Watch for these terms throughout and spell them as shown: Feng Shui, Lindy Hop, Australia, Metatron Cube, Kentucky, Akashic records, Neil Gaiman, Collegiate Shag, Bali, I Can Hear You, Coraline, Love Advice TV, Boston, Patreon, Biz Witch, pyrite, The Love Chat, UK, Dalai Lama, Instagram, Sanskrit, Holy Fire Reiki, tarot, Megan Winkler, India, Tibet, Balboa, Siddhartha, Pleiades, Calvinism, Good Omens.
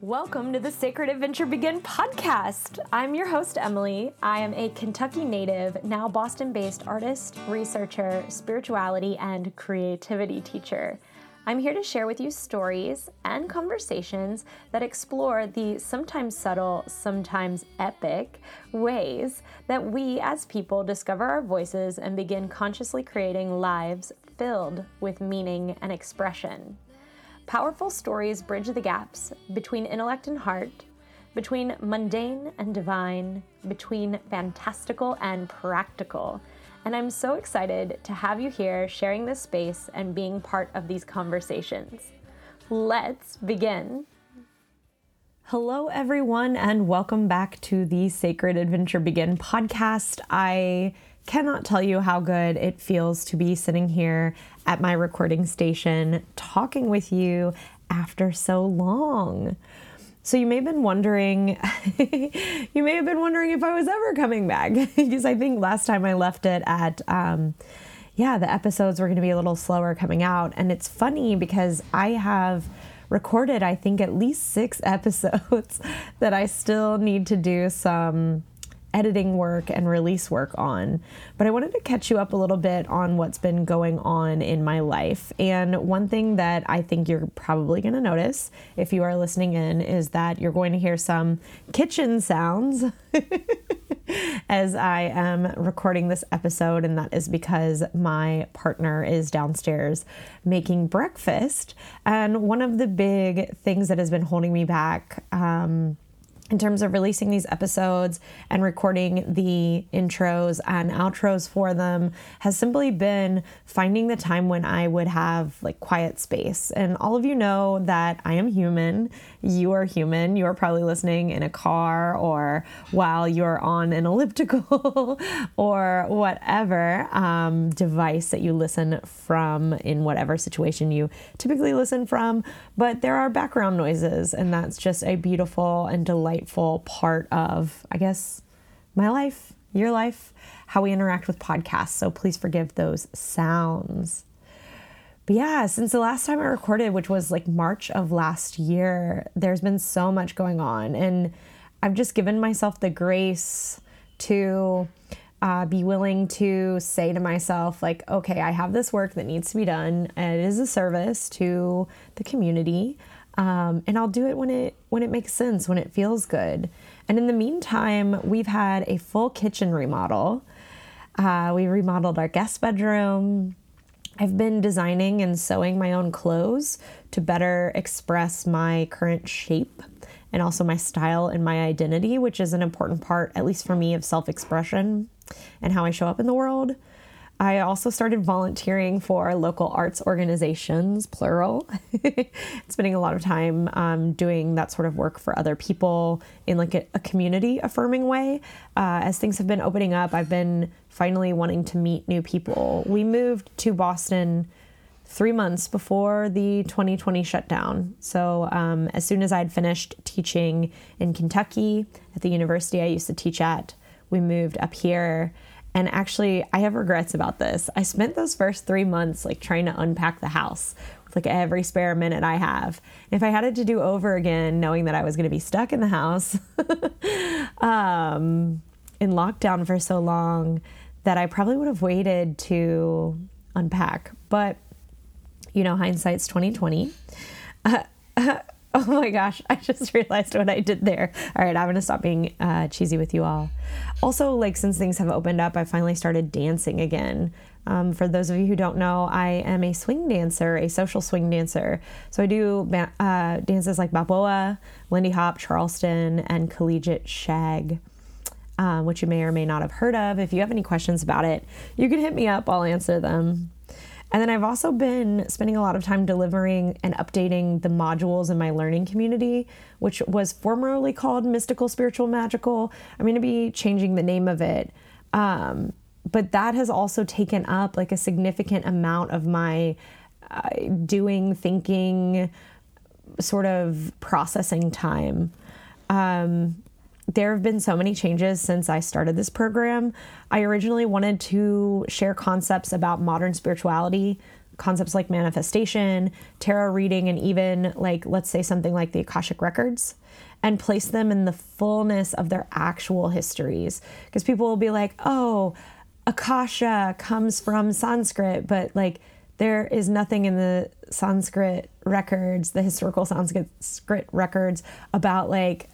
Welcome to the Sacred Adventure Begin podcast. I'm your host, Emily. I am a Kentucky native, now Boston-based artist, researcher, spirituality, and creativity teacher. I'm here to share with you stories and conversations that explore the sometimes subtle, sometimes epic ways that we as people discover our voices and begin consciously creating lives filled with meaning and expression. Powerful stories bridge the gaps between intellect and heart, between mundane and divine, between fantastical and practical. And I'm so excited to have you here sharing this space and being part of these conversations. Let's begin. Hello, everyone, and welcome back to the Sacred Adventure Begin podcast. I cannot tell you how good it feels to be sitting here at my recording station talking with you after so long. So you may have been wondering, if I was ever coming back, because I think last time I left it at, the episodes were going to be a little slower coming out. And it's funny because I have recorded, I think, at least 6 episodes that I still need to do some editing work and release work on. But I wanted to catch you up a little bit on what's been going on in my life. And one thing that I think you're probably going to notice if you are listening in is that you're going to hear some kitchen sounds as I am recording this episode. And that is because my partner is downstairs making breakfast. And one of the big things that has been holding me back, in terms of releasing these episodes and recording the intros and outros for them, has simply been finding the time when I would have like quiet space. And all of you know that I am human. You are human. You are probably listening in a car or while you're on an elliptical or whatever device that you listen from, in whatever situation you typically listen from. But there are background noises, and that's just a beautiful and delightful part of, I guess, my life, your life, how we interact with podcasts. So please forgive those sounds. But yeah, since the last time I recorded, which was like March of last year, there's been so much going on. And I've just given myself the grace to be willing to say to myself, like, okay, I have this work that needs to be done, and it is a service to the community. And I'll do it when it makes sense, when it feels good. And in the meantime, we've had a full kitchen remodel. We remodeled our guest bedroom. I've been designing and sewing my own clothes to better express my current shape and also my style and my identity, which is an important part, at least for me, of self-expression and how I show up in the world. I also started volunteering for local arts organizations, plural, spending a lot of time doing that sort of work for other people in like a community affirming way. As things have been opening up, I've been finally wanting to meet new people. We moved to Boston 3 months before the 2020 shutdown. So as soon as I'd finished teaching in Kentucky at the university I used to teach at, we moved up here. And actually, I have regrets about this. I spent those first 3 months like trying to unpack the house with like every spare minute I have. And if I had it to do over again, knowing that I was going to be stuck in the house in lockdown for so long, that I probably would have waited to unpack. But, you know, hindsight's 2020. Oh my gosh, I just realized what I did there. All right, I'm going to stop being cheesy with you all. Also, like, since things have opened up, I finally started dancing again. For those of you who don't know, I am a swing dancer, a social swing dancer. So I do dances like Balboa, Lindy Hop, Charleston, and Collegiate Shag, which you may or may not have heard of. If you have any questions about it, you can hit me up. I'll answer them. And then I've also been spending a lot of time delivering and updating the modules in my learning community, which was formerly called Mystical, Spiritual, Magical. I'm going to be changing the name of it. But that has also taken up like a significant amount of my doing, thinking, sort of processing time. There have been so many changes since I started this program. I originally wanted to share concepts about modern spirituality, concepts like manifestation, tarot reading, and even like, let's say something like the Akashic records, and place them in the fullness of their actual histories. Because people will be like, oh, Akasha comes from Sanskrit, but like there is nothing in the Sanskrit records, the historical Sanskrit records, about like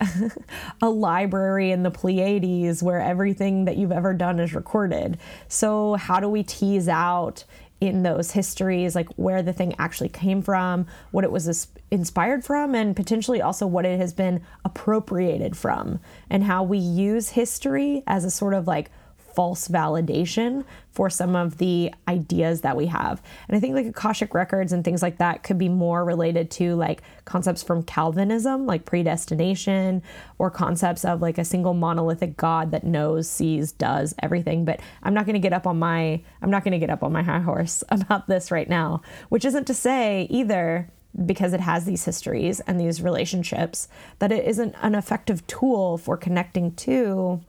a library in the Pleiades where everything that you've ever done is recorded. So how do we tease out in those histories like where the thing actually came from, what it was inspired from, and potentially also what it has been appropriated from, and how we use history as a sort of like false validation for some of the ideas that we have. And I think like Akashic records and things like that could be more related to like concepts from Calvinism, like predestination, or concepts of like a single monolithic God that knows, sees, does everything. But I'm not going to get up on my high horse about this right now, which isn't to say either, because it has these histories and these relationships, that it isn't an effective tool for connecting to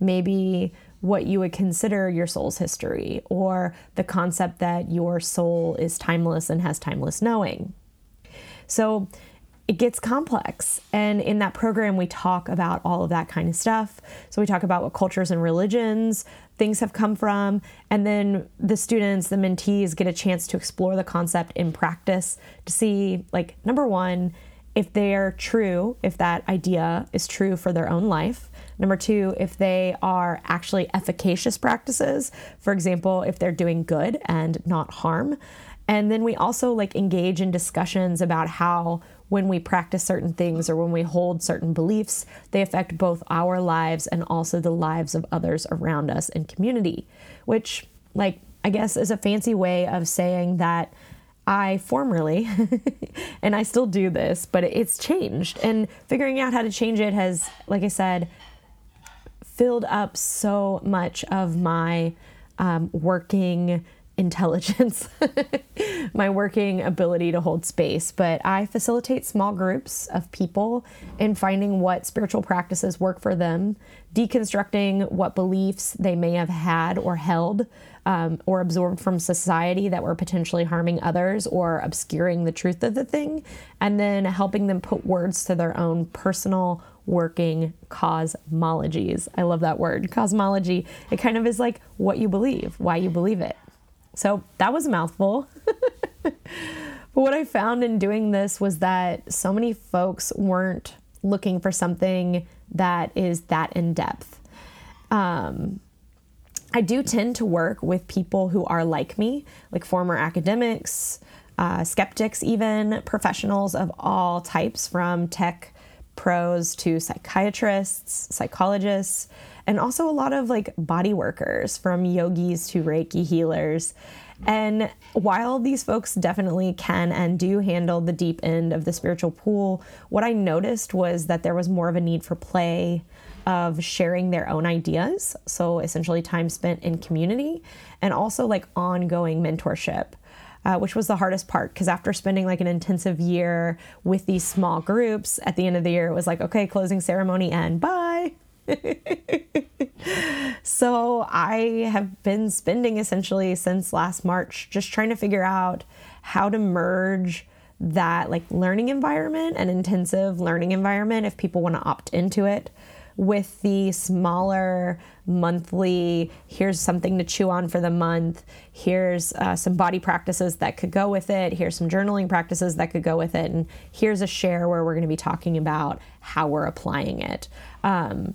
maybe what you would consider your soul's history, or the concept that your soul is timeless and has timeless knowing. So it gets complex. And in that program, we talk about all of that kind of stuff. So we talk about what cultures and religions things have come from. And then the students, the mentees, get a chance to explore the concept in practice to see, like, number one, if they're true, if that idea is true for their own life. Number two, if they are actually efficacious practices, for example, if they're doing good and not harm. And then we also like engage in discussions about how when we practice certain things or when we hold certain beliefs, they affect both our lives and also the lives of others around us in community, which like I guess is a fancy way of saying that I formerly, and I still do this, but it's changed. And figuring out how to change it has, like I said, filled up so much of my working intelligence, my working ability to hold space. But I facilitate small groups of people in finding what spiritual practices work for them, deconstructing what beliefs they may have had or held or absorbed from society that were potentially harming others or obscuring the truth of the thing, and then helping them put words to their own personal working cosmologies. I love that word, cosmology. It kind of is like what you believe, why you believe it. So that was a mouthful. But what I found in doing this was that so many folks weren't looking for something that is that in depth. I do tend to work with people who are like me, like former academics, skeptics, even professionals of all types, from tech pros to psychiatrists, psychologists, and also a lot of like body workers, from yogis to Reiki healers. And while these folks definitely can and do handle the deep end of the spiritual pool, what I noticed was that there was more of a need for play, of sharing their own ideas. So essentially time spent in community, and also like ongoing mentorship. Which was the hardest part, because after spending like an intensive year with these small groups, at the end of the year, it was like, okay, closing ceremony and bye. So I have been spending essentially since last March just trying to figure out how to merge that like learning environment, an intensive learning environment, if people want to opt into it, with the smaller monthly, here's something to chew on for the month, here's some body practices that could go with it, here's some journaling practices that could go with it, and here's a share where we're going to be talking about how we're applying it. And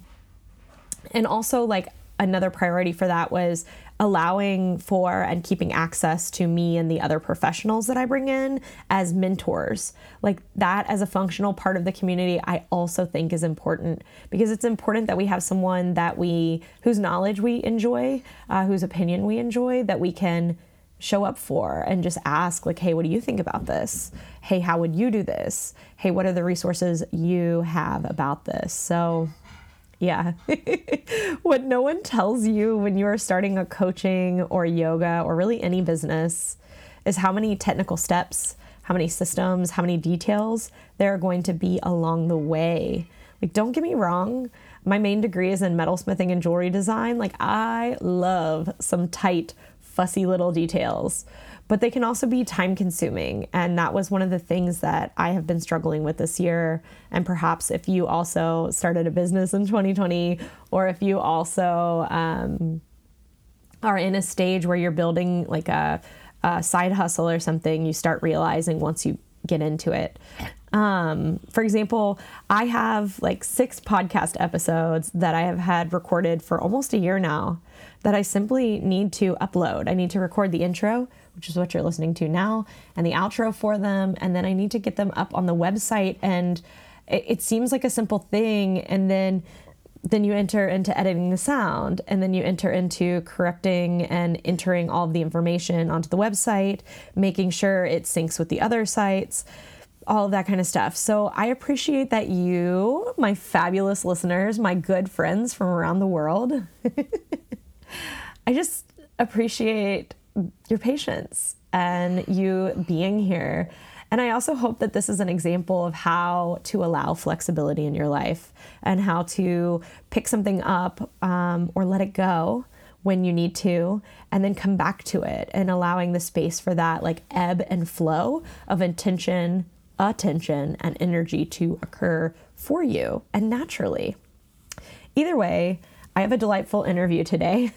also like another priority for that was allowing for and keeping access to me and the other professionals that I bring in as mentors. Like that as a functional part of the community, I also think is important, because it's important that we have someone that whose knowledge we enjoy, whose opinion we enjoy, that we can show up for and just ask like, hey, what do you think about this? Hey, how would you do this? Hey, what are the resources you have about this? So yeah. What no one tells you when you are starting a coaching or yoga or really any business is how many technical steps, how many systems, how many details there are going to be along the way. Like, don't get me wrong. My main degree is in metalsmithing and jewelry design. Like, I love some tight, fussy little details. but they can also be time consuming. And that was one of the things that I have been struggling with this year. And perhaps if you also started a business in 2020, or if you also are in a stage where you're building like a side hustle or something, you start realizing once you get into it. For example, I have like 6 podcast episodes that I have had recorded for almost a year now that I simply need to upload. I need to record the intro, which is what you're listening to now, and the outro for them. And then I need to get them up on the website. And it seems like a simple thing. And then you enter into editing the sound, and then you enter into correcting and entering all of the information onto the website, making sure it syncs with the other sites, all of that kind of stuff. So I appreciate that you, my fabulous listeners, my good friends from around the world, I just appreciate your patience and you being here. And I also hope that this is an example of how to allow flexibility in your life and how to pick something up or let it go when you need to, and then come back to it, and allowing the space for that like ebb and flow of intention, attention, and energy to occur for you and naturally. Either way, I have a delightful interview today.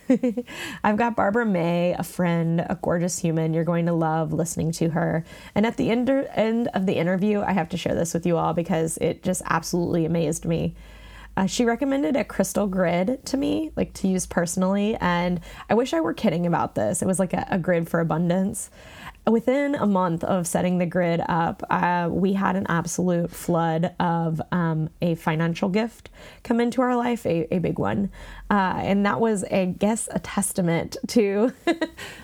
I've got Barbara May, a friend, a gorgeous human. You're going to love listening to her. And at the end of the interview, I have to share this with you all because it just absolutely amazed me. She recommended a crystal grid to me, like to use personally. And I wish I were kidding about this. It was like a grid for abundance. Within a month of setting the grid up, we had an absolute flood of a financial gift come into our life, a big one. And that was, I guess, a testament to,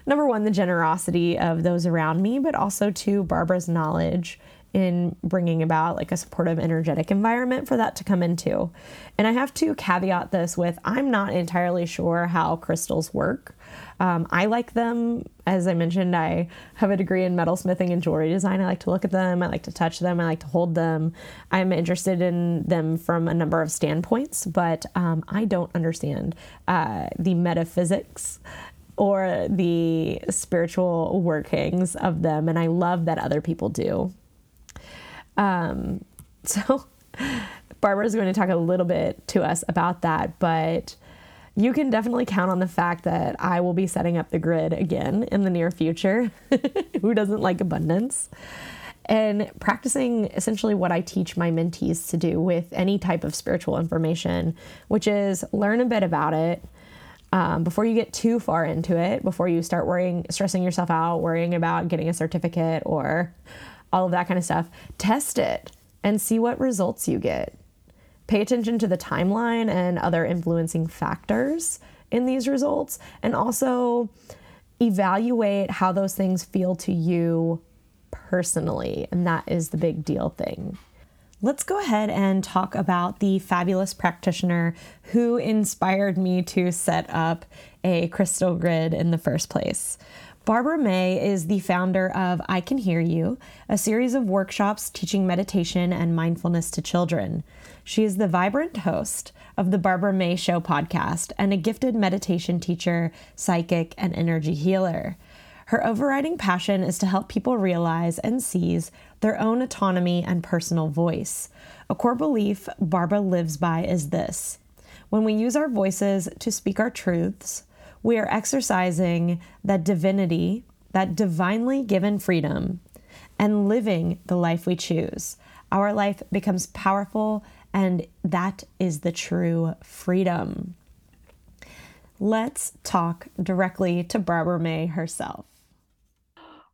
number one, the generosity of those around me, but also to Barbara's knowledge in bringing about like a supportive energetic environment for that to come into. And I have to caveat this with, I'm not entirely sure how crystals work. I like them. As I mentioned, I have a degree in metalsmithing and jewelry design. I like to look at them. I like to touch them. I like to hold them. I'm interested in them from a number of standpoints, but I don't understand the metaphysics or the spiritual workings of them. And I love that other people do. So Barbara's going to talk a little bit to us about that, but you can definitely count on the fact that I will be setting up the grid again in the near future. Who doesn't like abundance? And practicing essentially what I teach my mentees to do with any type of spiritual information, which is learn a bit about it. Before you get too far into it, before you start stressing yourself out, worrying about getting a certificate or all of that kind of stuff, test it and see what results you get. Pay attention to the timeline and other influencing factors in these results, and also evaluate how those things feel to you personally. And that is the big deal thing. Let's go ahead and talk about the fabulous practitioner who inspired me to set up a crystal grid in the first place. Barbara May is the founder of I Can Hear You, a series of workshops teaching meditation and mindfulness to children. She is the vibrant host of the Barbara May Show podcast and a gifted meditation teacher, psychic, and energy healer. Her overriding passion is to help people realize and seize their own autonomy and personal voice. A core belief Barbara lives by is this: when we use our voices to speak our truths, we are exercising that divinity, that divinely given freedom, and living the life we choose. Our life becomes powerful, and that is the true freedom. Let's talk directly to Barbara May herself.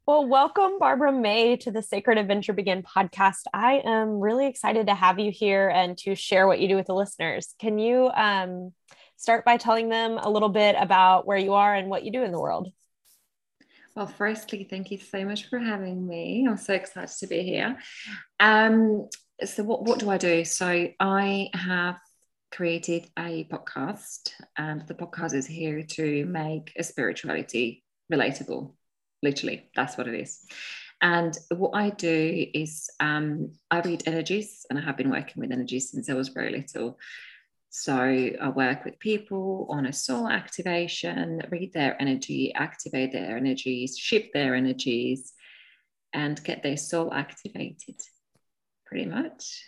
Well, welcome, Barbara May, to the Sacred Adventure Begin podcast. I am really excited to have you here and to share what you do with the listeners. Can you start by telling them a little bit about where you are and what you do in the world? Well, firstly, thank you so much for having me. I'm so excited to be here. So what do I do? So I have created a podcast, and the podcast is here to make a spirituality relatable. Literally, that's what it is. And what I do is I read energies, and I have been working with energies since I was very little. So I work with people on a soul activation, read their energy, activate their energies, shift their energies, and get their soul activated, pretty much.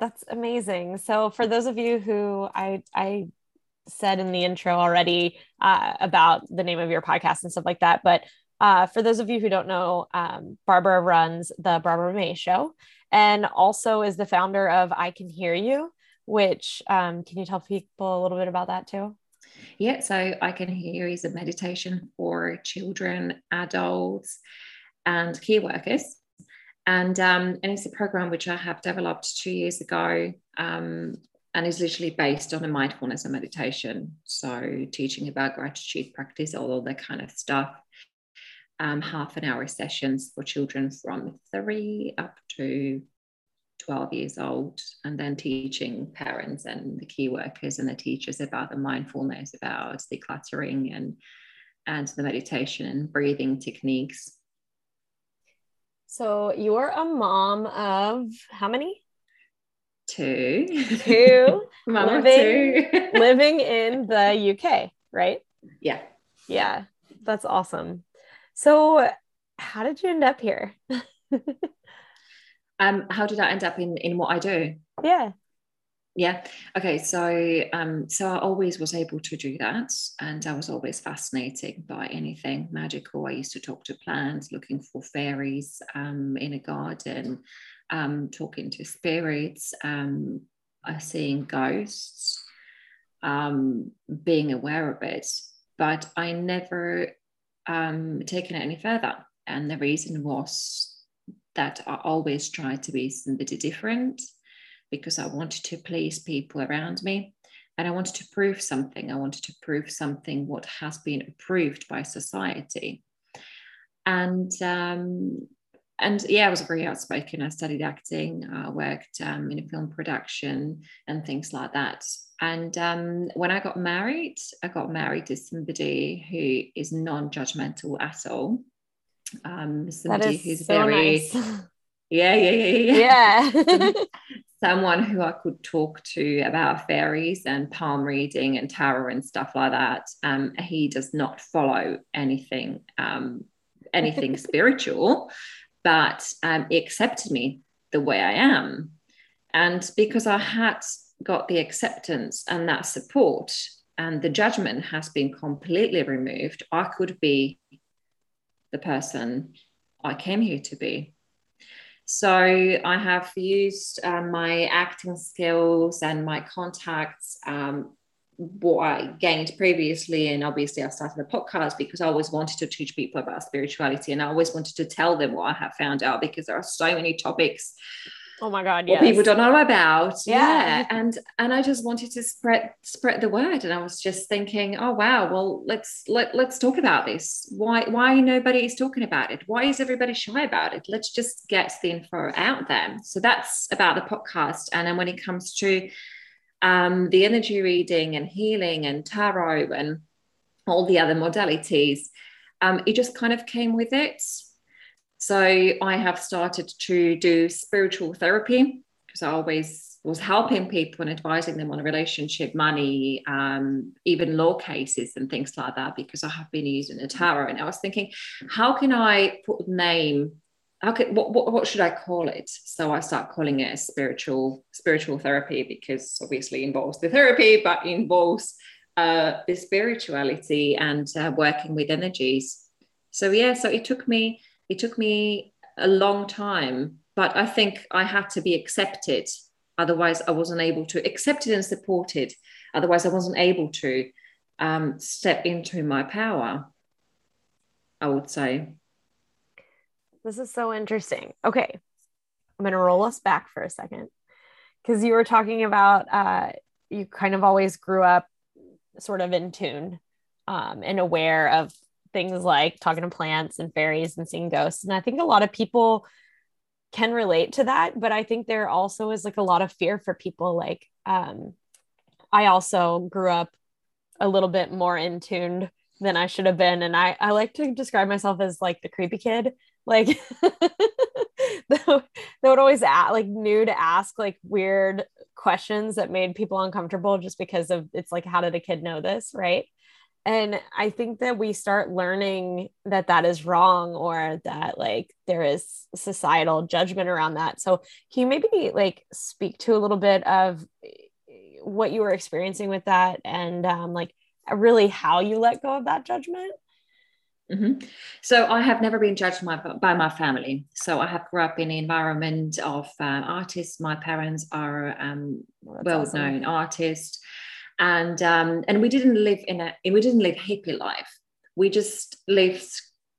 That's amazing. So for those of you who I said in the intro already about the name of your podcast and stuff like that, but for those of you who don't know, Barbara runs the Barbara May Show and also is the founder of I Can Hear You, which can you tell people a little bit about that too? Yeah, so I Can Hear You is a meditation for children, adults, and key workers. And it's a program which I have developed 2 years ago and is literally based on a mindfulness and meditation. So teaching about gratitude practice, all of that kind of stuff. Half an hour sessions for children from 3 up to 12 years old, and then teaching parents and the key workers and the teachers about the mindfulness, about decluttering and the meditation and breathing techniques. So you're a mom of how many? Two. Mama living, two. Living in the UK, right? Yeah. Yeah. That's awesome. So how did you end up here? How did I end up in what I do? Yeah. Okay. So I always was able to do that. And I was always fascinated by anything magical. I used to talk to plants, looking for fairies in a garden, talking to spirits, seeing ghosts, being aware of it. But I never... taken it any further, and the reason was that I always tried to be somebody different because I wanted to please people around me, and I wanted to prove something. I wanted to prove something what has been approved by society, and yeah, I was very outspoken. I studied acting, I worked in a film production and things like that. And when I got married to somebody who is non-judgmental at all. Somebody who's so very, nice. Yeah. Someone who I could talk to about fairies and palm reading and tarot and stuff like that. He does not follow anything spiritual, but he accepted me the way I am, and because I got the acceptance and that support, and the judgment has been completely removed, I could be the person I came here to be. So I have used my acting skills and my contacts, what I gained previously, and obviously I started a podcast because I always wanted to teach people about spirituality, and I always wanted to tell them what I have found out because there are so many topics. Oh my God, yes. What people don't know about. Yeah. And I just wanted to spread the word. And I was just thinking, oh wow, well, let's talk about this. Why nobody is talking about it? Why is everybody shy about it? Let's just get the info out there. So that's about the podcast. And then when it comes to the energy reading and healing and tarot and all the other modalities, it just kind of came with it. So I have started to do spiritual therapy because I always was helping people and advising them on relationship, money, even law cases and things like that, because I have been using the tarot. And I was thinking, how can I put name? What should I call it? So I start calling it a spiritual therapy because obviously involves the therapy, but involves the spirituality and working with energies. So yeah, so it took me a long time, but I think I had to be accepted. Otherwise, I wasn't able to accept it and support it. Otherwise, I wasn't able to step into my power, I would say. This is so interesting. Okay. I'm going to roll us back for a second, because you were talking about you kind of always grew up sort of in tune and aware of things like talking to plants and fairies and seeing ghosts. And I think a lot of people can relate to that, but I think there also is like a lot of fear for people. Like, I also grew up a little bit more in tuned than I should have been. And I like to describe myself as like the creepy kid, like they would always ask like weird questions that made people uncomfortable just because of, it's like, how did a kid know this? Right. And I think that we start learning that that is wrong, or that like there is societal judgment around that. So can you maybe like speak to a little bit of what you were experiencing with that, and like really how you let go of that judgment? Mm-hmm. So I have never been judged by my family. So I have grew up in an environment of artists. My parents are well-known artists, and we didn't live hippie life. We just lived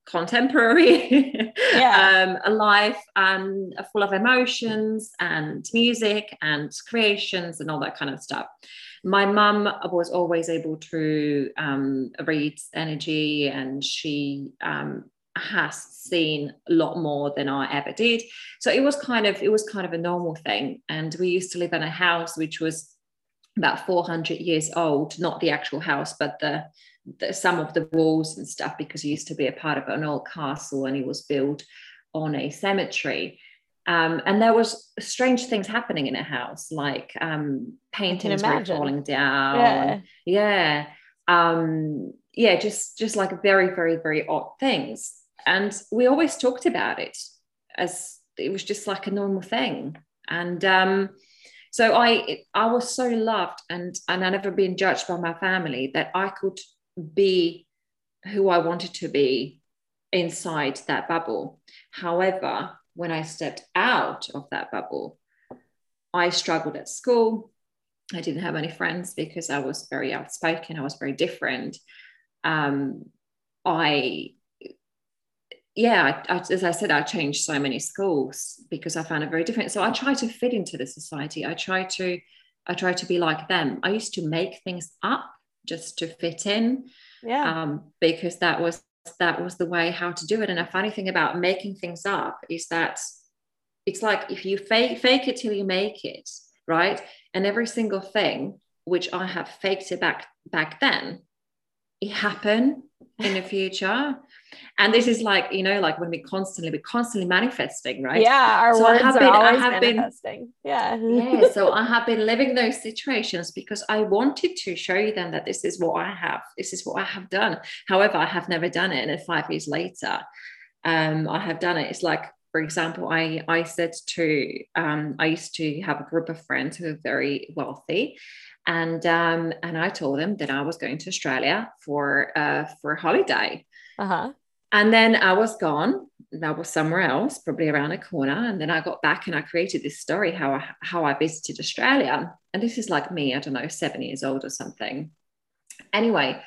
contemporary, a life full of emotions and music and creations and all that kind of stuff. My mum was always able to read energy, and she has seen a lot more than I ever did. So it was kind of a normal thing. And we used to live in a house which was about 400 years old, not the actual house, but some of the walls and stuff, because it used to be a part of an old castle, and it was built on a cemetery. And there was strange things happening in a house, like paintings were falling down. Just like very, very, very odd things. And we always talked about it as it was just like a normal thing. And so I was so loved, and I never been judged by my family, that I could be who I wanted to be inside that bubble. However, when I stepped out of that bubble, I struggled at school. I didn't have any friends because I was very outspoken. I was very different. As I said, I changed so many schools because I found it very different. So I tried to fit into the society. I tried to be like them. I used to make things up just to fit in, because that was the way how to do it. And a funny thing about making things up is that it's like, if you fake it till you make it, right? And every single thing which I have faked it back then, it happened in the future. And this is like, like when we're constantly manifesting, right? Yeah, our so words I have are been, always I have manifesting. Been, yeah. Yeah. So I have been living those situations because I wanted to show them that this is what I have. This is what I have done. However, I have never done it. And 5 years later, I have done it. It's like, for example, I used to have a group of friends who are very wealthy, and I told them that I was going to Australia for a holiday. Uh-huh. And then I was gone. I was somewhere else, probably around a corner. And then I got back and I created this story how I visited Australia. And this is like me, I don't know, 7 years old or something. Anyway,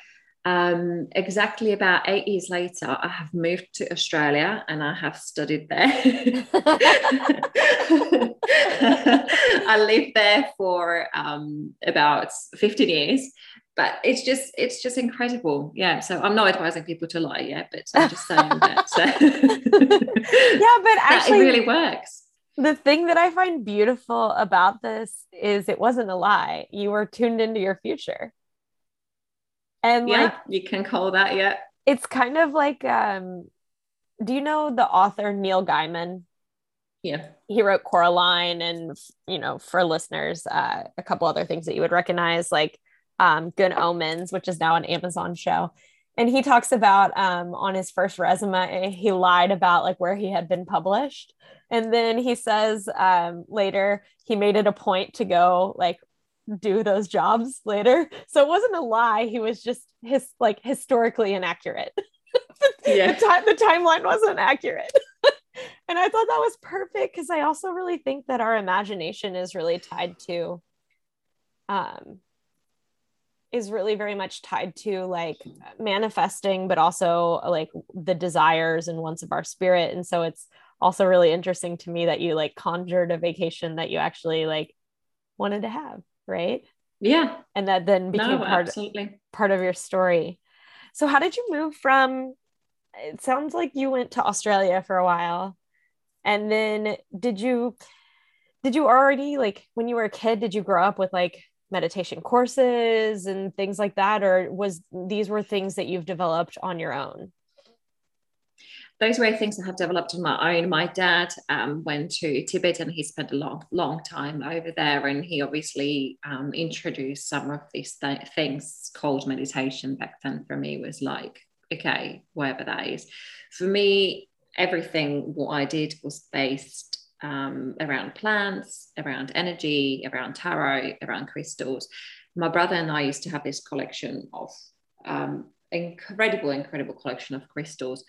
exactly about 8 years later, I have moved to Australia and I have studied there. I lived there for about 15 years. But it's just incredible. Yeah. So I'm not advising people to lie yet, but I'm just saying that. So. Yeah, but actually it really works. The thing that I find beautiful about this is it wasn't a lie. You were tuned into your future. And you can call that, yeah. It's kind of like, do you know the author Neil Gaiman? Yeah. He wrote Coraline and, for listeners, a couple other things that you would recognize, like Good Omens, which is now an Amazon show. And he talks about on his first resume, he lied about like where he had been published. And then he says later he made it a point to go like do those jobs later. So it wasn't a lie. He was just historically inaccurate. The timeline wasn't accurate. And I thought that was perfect, because I also really think that our imagination is really tied to is really very much tied to like manifesting, but also like the desires and wants of our spirit. And so it's also really interesting to me that you like conjured a vacation that you actually like wanted to have. Right. Yeah. And that then became part of your story. So how did you move from, it sounds like you went to Australia for a while, and then did you already, like when you were a kid, did you grow up with like meditation courses and things like that, or these were things that you've developed on your own? those were things I have developed on my own. My dad went to Tibet and he spent a long time over there, and he obviously introduced some of these things called meditation. Back then for me was like, okay, whatever that is. For me, everything what I did was based around plants, around energy, around tarot, around crystals. My brother and I used to have this collection of incredible collection of crystals.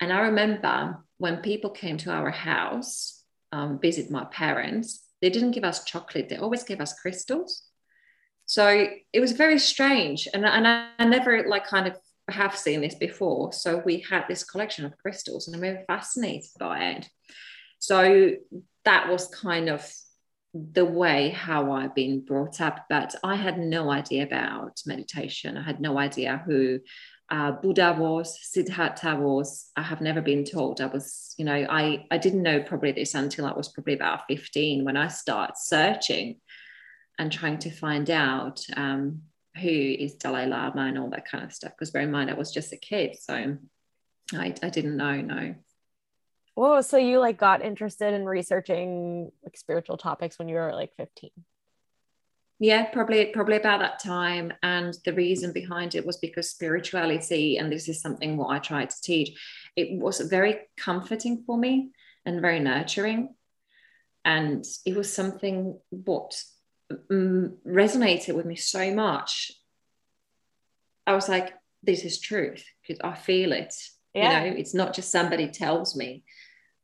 And I remember when people came to our house, visit my parents, they didn't give us chocolate. They always gave us crystals. So it was very strange. And I never like kind of have seen this before. So we had this collection of crystals and we were fascinated by it. So that was kind of the way how I've been brought up, but I had no idea about meditation. I had no idea who Buddha was, Siddhartha was. I have never been told. I was, you know, I didn't know probably this until I was probably about 15 when I started searching and trying to find out who is Dalai Lama and all that kind of stuff. Because bear in mind, I was just a kid, so I didn't know, no. Whoa, so you like got interested in researching like spiritual topics when you were like 15? Yeah, probably about that time. And the reason behind it was because spirituality, and this is something what I tried to teach, it was very comforting for me and very nurturing. And it was something what resonated with me so much. I was like, this is truth because I feel it. Yeah. You know, it's not just somebody tells me,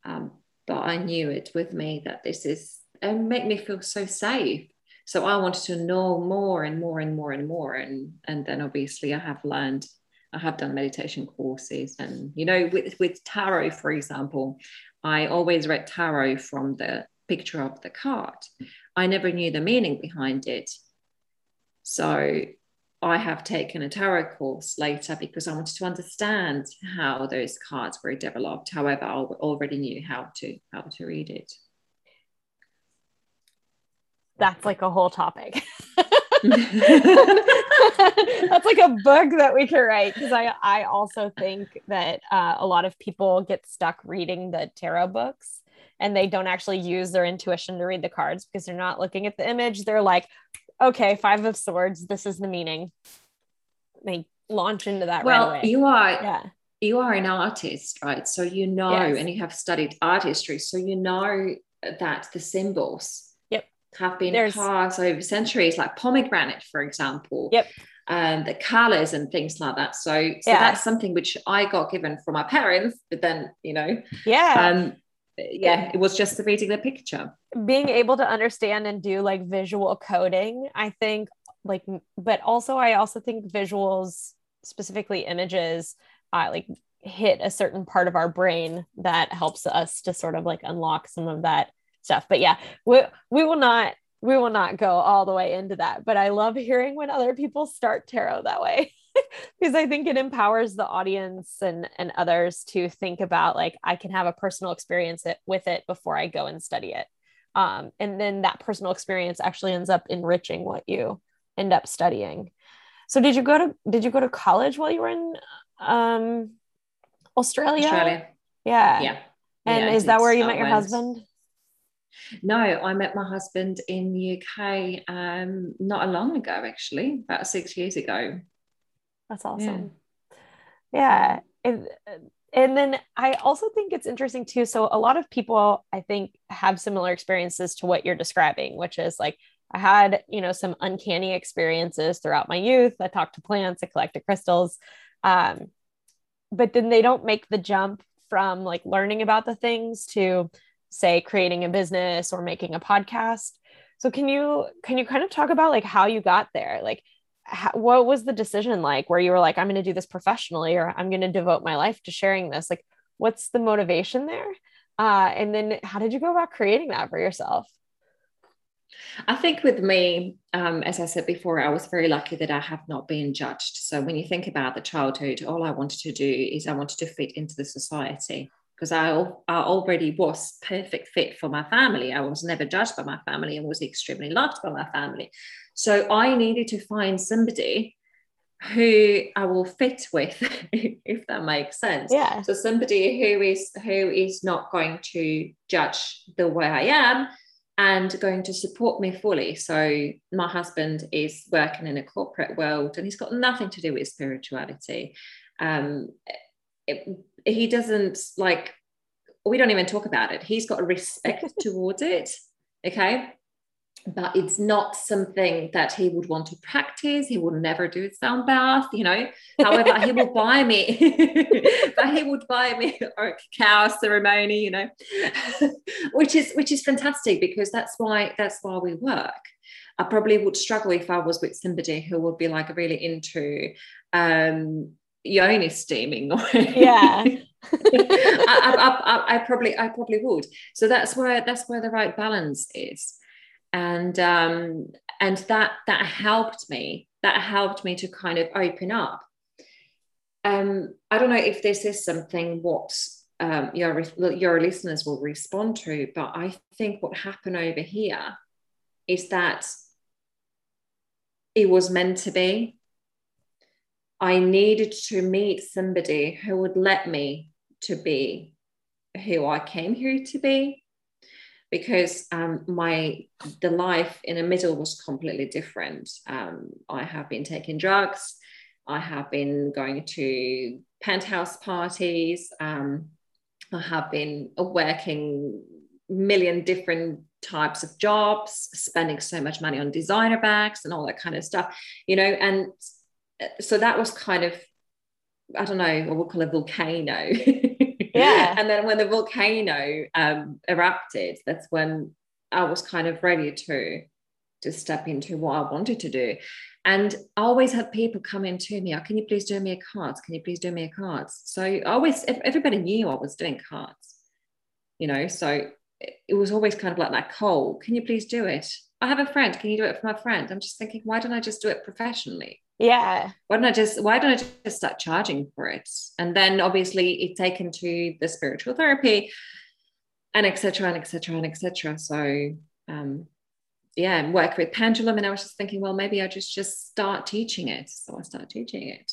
but I knew it with me that this is, and made me feel so safe. So I wanted to know more and more and more and more. And then obviously I have learned, I have done meditation courses, and, you know, with tarot, for example, I always read tarot from the picture of the card. I never knew the meaning behind it. So I have taken a tarot course later because I wanted to understand how those cards were developed. However, I already knew how to read it. That's like a whole topic. That's like a book that we could write, because I also think that a lot of people get stuck reading the tarot books and they don't actually use their intuition to read the cards because they're not looking at the image. They're like, okay, Five of Swords, this is the meaning. They launch into that right away. You are an artist, right? So you know, and you have studied artistry, so you know that the symbols have been passed over centuries, like pomegranate, for example. Yep. And the colors and things like that. So that's something which I got given from my parents, but then, you know. Yeah. Yeah, it was just the reading the picture. Being able to understand and do like visual coding, I think, like, but also I also think visuals, specifically images, like hit a certain part of our brain that helps us to sort of like unlock some of that stuff. But yeah, we will not go all the way into that. But I love hearing when other people start tarot that way. Because I think it empowers the audience and others to think about, like, I can have a personal experience with it before I go and study it. And then that personal experience actually ends up enriching what you end up studying. So did you go to college while you were in Australia? Yeah. And is that where you met your husband? No, I met my husband in the UK not long ago, actually, about 6 years ago. That's awesome. Yeah. And then I also think it's interesting too. So a lot of people, I think, have similar experiences to what you're describing, which is like, I had, you know, some uncanny experiences throughout my youth. I talked to plants, I collected crystals. But then they don't make the jump from like learning about the things to, say, creating a business or making a podcast. So can you kind of talk about like how you got there? Like, what was the decision like where you were like, I'm going to do this professionally, or I'm going to devote my life to sharing this? Like, what's the motivation there? And then how did you go about creating that for yourself? I think with me, as I said before, I was very lucky that I have not been judged. So when you think about the childhood, all I wanted to do is I wanted to fit into the society, because I already was perfect fit for my family. I was never judged by my family and was extremely loved by my family. So I needed to find somebody who I will fit with, if that makes sense. Yeah. So somebody who is not going to judge the way I am and going to support me fully. So my husband is working in a corporate world and he's got nothing to do with spirituality. He doesn't like, we don't even talk about it. He's got a respect towards it. Okay. But it's not something that he would want to practice. He would never do a sound bath, you know. However, he will buy me, but he would buy me a cacao ceremony, you know, which is fantastic, because that's why we work. I probably would struggle if I was with somebody who would be like really into yoni steaming. Yeah. I probably would. So that's where the right balance is. And that helped me to kind of open up. I don't know if this is something what your listeners will respond to, but I think what happened over here is that it was meant to be. I needed to meet somebody who would let me to be who I came here to be. Because the life in the middle was completely different. I have been taking drugs. I have been going to penthouse parties. I have been working a million different types of jobs, spending so much money on designer bags and all that kind of stuff, you know. And so that was kind of, I don't know, what we'll call a volcano. Yeah. And then when the volcano erupted, that's when I was kind of ready to step into what I wanted to do. And I always had people come in to me, oh, can you please do me a cards? Can you please do me a cards? So I always, everybody knew I was doing cards, you know, so it was always kind of like that cold, can you please do it? I have a friend, can you do it for my friend? I'm just thinking, why don't I just do it professionally? Yeah. Why don't I just start charging for it? And then obviously it's taken to the spiritual therapy and et cetera, and et cetera, and et cetera. So, and work with pendulum. And I was just thinking, well, maybe I just start teaching it. So I started teaching it.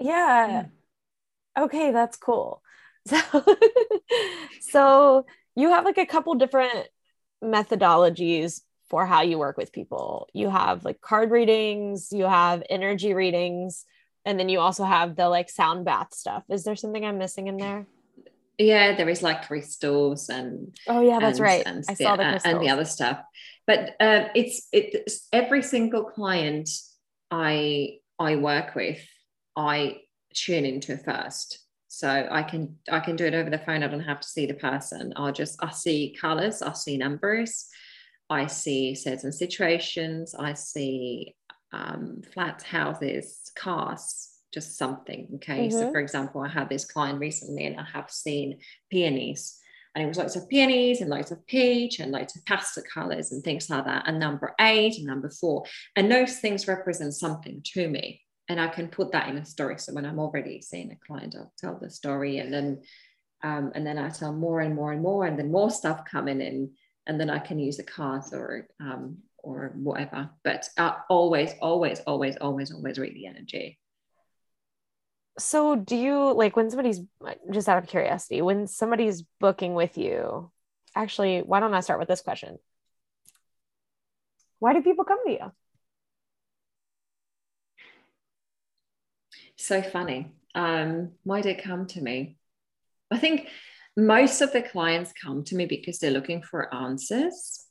Yeah. Okay. That's cool. So you have like a couple different methodologies for how you work with people. You have like card readings, you have energy readings, and then you also have the like sound bath stuff. Is there something I'm missing in there? Yeah, there is like crystals and that's right. And, I saw the crystals and the other stuff. But it's every single client I work with, I tune into first. So I can do it over the phone. I don't have to see the person. I see colors, I see numbers. I see certain situations, I see flats, houses, cars, just something, okay? Mm-hmm. So for example, I had this client recently and I have seen peonies, and it was lots of peonies and lots of peach and lots of pastel colors and things like that, and number 8 and number 4. And those things represent something to me, and I can put that in a story. So when I'm already seeing a client, I'll tell the story, and then I tell more and more and more, and then more stuff coming in. And then I can use the cards or whatever. But always read the energy. So do you, like, when somebody's, just out of curiosity, when somebody's booking with you, actually, why don't I start with this question? Why do people come to you? So funny. Why do they come to me? I think most of the clients come to me because they're looking for answers.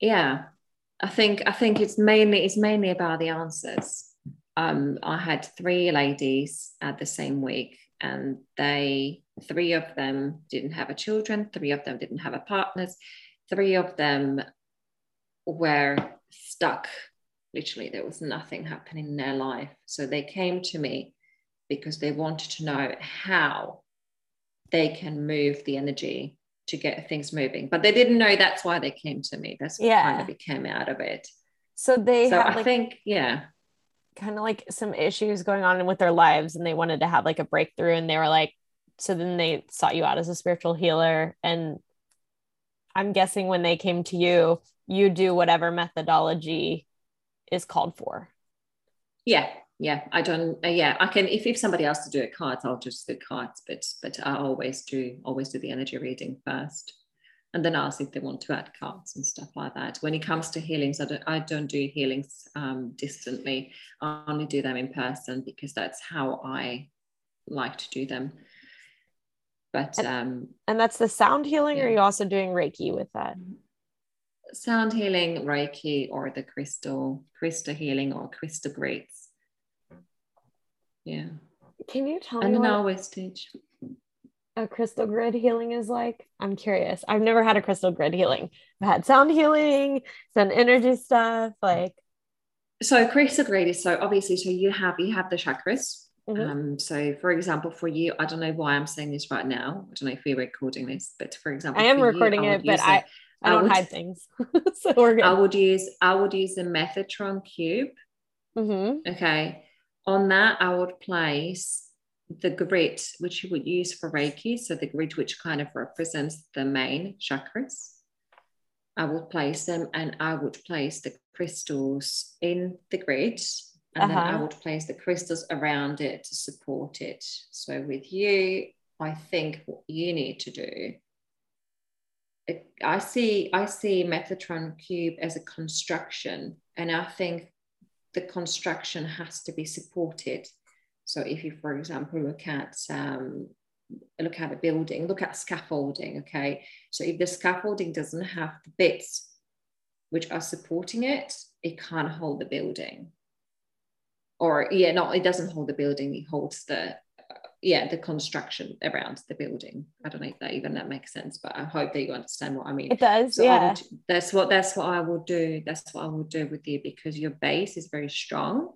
Yeah, I think it's mainly about the answers. I had 3 ladies at the same week, and 3 of them didn't have children, 3 of them didn't have partners, 3 of them were stuck. Literally, there was nothing happening in their life. So they came to me because they wanted to know how they can move the energy to get things moving. But they didn't know that's why they came to me. That's what kind of became out of it. So I think kind of like some issues going on with their lives, and they wanted to have like a breakthrough, and they were like, so then they sought you out as a spiritual healer. And I'm guessing when they came to you, you do whatever methodology is called for. Yeah. Yeah. I don't, yeah, I can, if somebody else to do it cards, I'll just do cards, but I always do the energy reading first. And then ask if they want to add cards and stuff like that. When it comes to healings, I don't do healings distantly. I only do them in person because that's how I like to do them. But and that's the sound healing, yeah. Or are you also doing Reiki with that? Sound healing, Reiki, or the crystal healing or crystal breaks. Yeah. Can you tell me? And then I always teach. A crystal grid healing is like? I'm curious. I've never had a crystal grid healing. I've had sound healing, some energy stuff, like. So crystal grid is obviously you have the chakras. Mm-hmm. So for example, for you, I don't know why I'm saying this right now. I don't know if we're recording this, but for example, I am recording it, but I don't hide things. So we're good. I would use the Metatron Cube. Mm-hmm. Okay. On that, I would place the grid, which you would use for Reiki, so the grid which kind of represents the main chakras. I would place them, and I would place the crystals in the grid, and then I would place the crystals around it to support it. So with you, I think what you need to do, I see Metatron Cube as a construction, and I think the construction has to be supported. So if you, for example, look at a building, look at scaffolding, okay? So if the scaffolding doesn't have the bits which are supporting it, it can't hold the building. Or, yeah, no, it doesn't hold the building. It holds the construction around the building. I don't know if that makes sense, but I hope that you understand what I mean. It does, so yeah. That's what I will do. That's what I will do with you, because your base is very strong.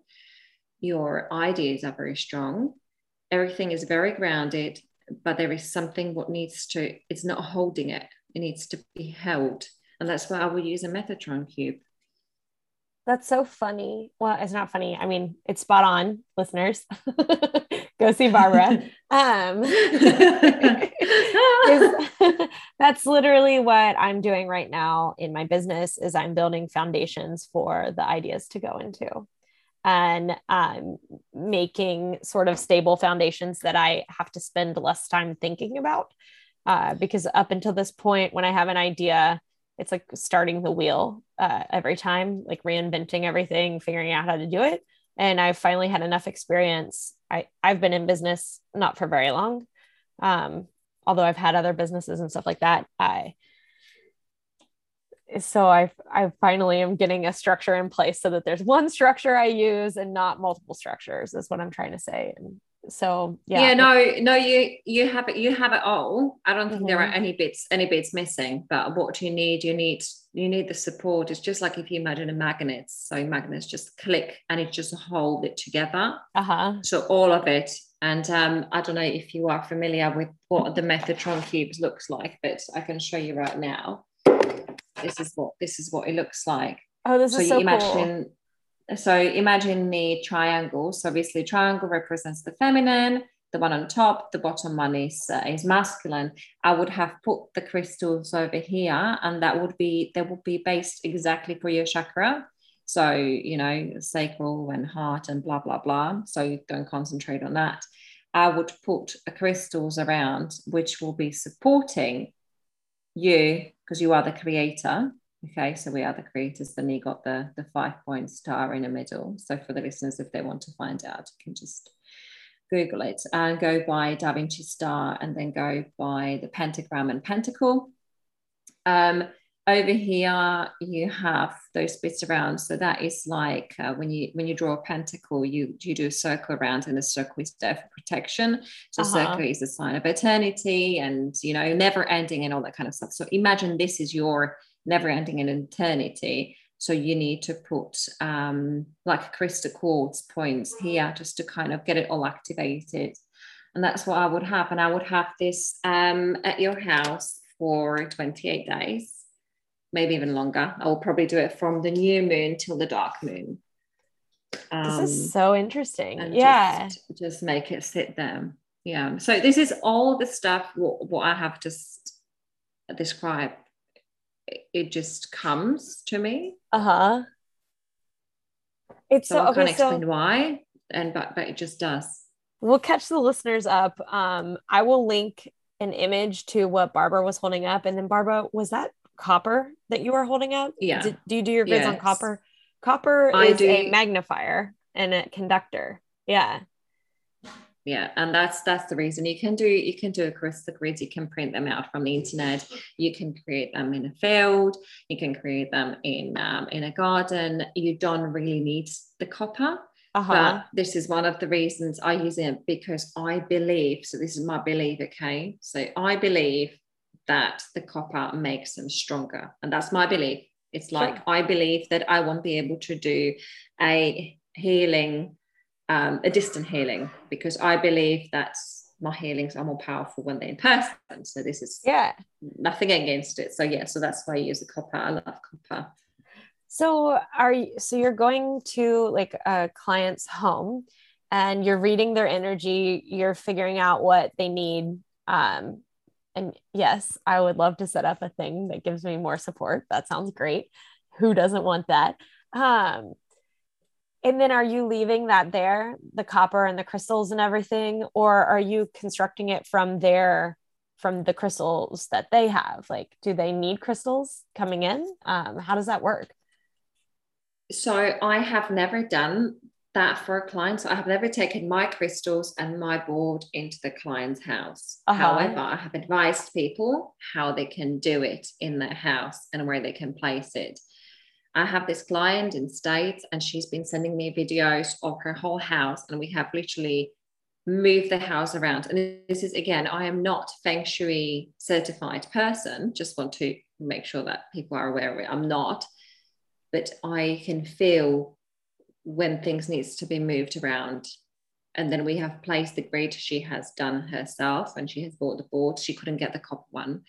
Your ideas are very strong. Everything is very grounded, but there is something what needs to, it's not holding it. It needs to be held. And that's why I would use a Metatron Cube. That's so funny. Well, it's not funny. I mean, it's spot on, listeners. Go see Barbara. That's literally what I'm doing right now in my business is I'm building foundations for the ideas to go into. And making sort of stable foundations that I have to spend less time thinking about. Because up until this point, when I have an idea, it's like starting the wheel every time, like reinventing everything, figuring out how to do it. And I finally had enough experience. I've been in business not for very long, although I've had other businesses and stuff like that. So I finally am getting a structure in place so that there's one structure I use and not multiple structures is what I'm trying to say. And so, you have it all. I don't think there are any bits missing, but what you need the support. It's just like if you imagine a magnet, so magnets just click and it just hold it together. So all of it. And I don't know if you are familiar with what the Metatron Cubes looks like, but I can show you right now. This is what it looks like. Oh, this is so cool. So imagine the triangle. So obviously, triangle represents the feminine. The one on top, the bottom one is masculine. I would have put the crystals over here, and they would be based exactly for your chakra. So sacral and heart and blah blah blah. So you don't concentrate on that. I would put crystals around which will be supporting you, because you are the creator. Okay, so we are the creators. Then you got the 5-point star in the middle. So for the listeners, if they want to find out, you can just Google it and go by Da Vinci star and then go by the pentagram and pentacle. Over here, you have those bits around. So that is like when you draw a pentacle, you do a circle around, and the circle is there for protection. So circle is a sign of eternity and, never ending and all that kind of stuff. So imagine this is your never ending and eternity. So you need to put like crystal quartz points here just to kind of get it all activated. And that's what I would have. And I would have this at your house for 28 days. Maybe even longer. I will probably do it from the new moon till the dark moon. This is so interesting. And yeah. Just make it sit there. Yeah. So this is all the stuff what I have just described it just comes to me. It's so, I can't explain why, but it just does. We'll catch the listeners up. I will link an image to what Barbara was holding up. And then Barbara, was that copper that you were holding up? Yeah. Do you do your grids on copper? Copper is a magnifier and a conductor. Yeah. Yeah. And that's the reason you can do crystal grids. You can print them out from the internet. You can create them in a field. You can create them in a garden. You don't really need the copper. But this is one of the reasons I use it, because I believe, so this is my belief, okay? So I believe that the copper makes them stronger. And that's my belief. It's like, I believe that I won't be able to do a healing, a distant healing, because I believe that my healings are more powerful when they're in person. So this is nothing against it. So yeah, so that's why I use the copper. I love copper. So you're going to like a client's home and you're reading their energy, you're figuring out what they need. And yes, I would love to set up a thing that gives me more support. That sounds great. Who doesn't want that? And then are you leaving that there, the copper and the crystals and everything, or are you constructing it from the crystals that they have? Like, do they need crystals coming in? How does that work? So I have never done that for a client. So I have never taken my crystals and my board into the client's house. However, I have advised people how they can do it in their house and where they can place it. I have this client in States and she's been sending me videos of her whole house, and we have literally moved the house around. And this is, again, I am not Feng Shui certified person. Just want to make sure that people are aware of it. I'm not. But I can feel when things needs to be moved around. And then we have placed the grid she has done herself, and she has bought the board. She couldn't get the copper one.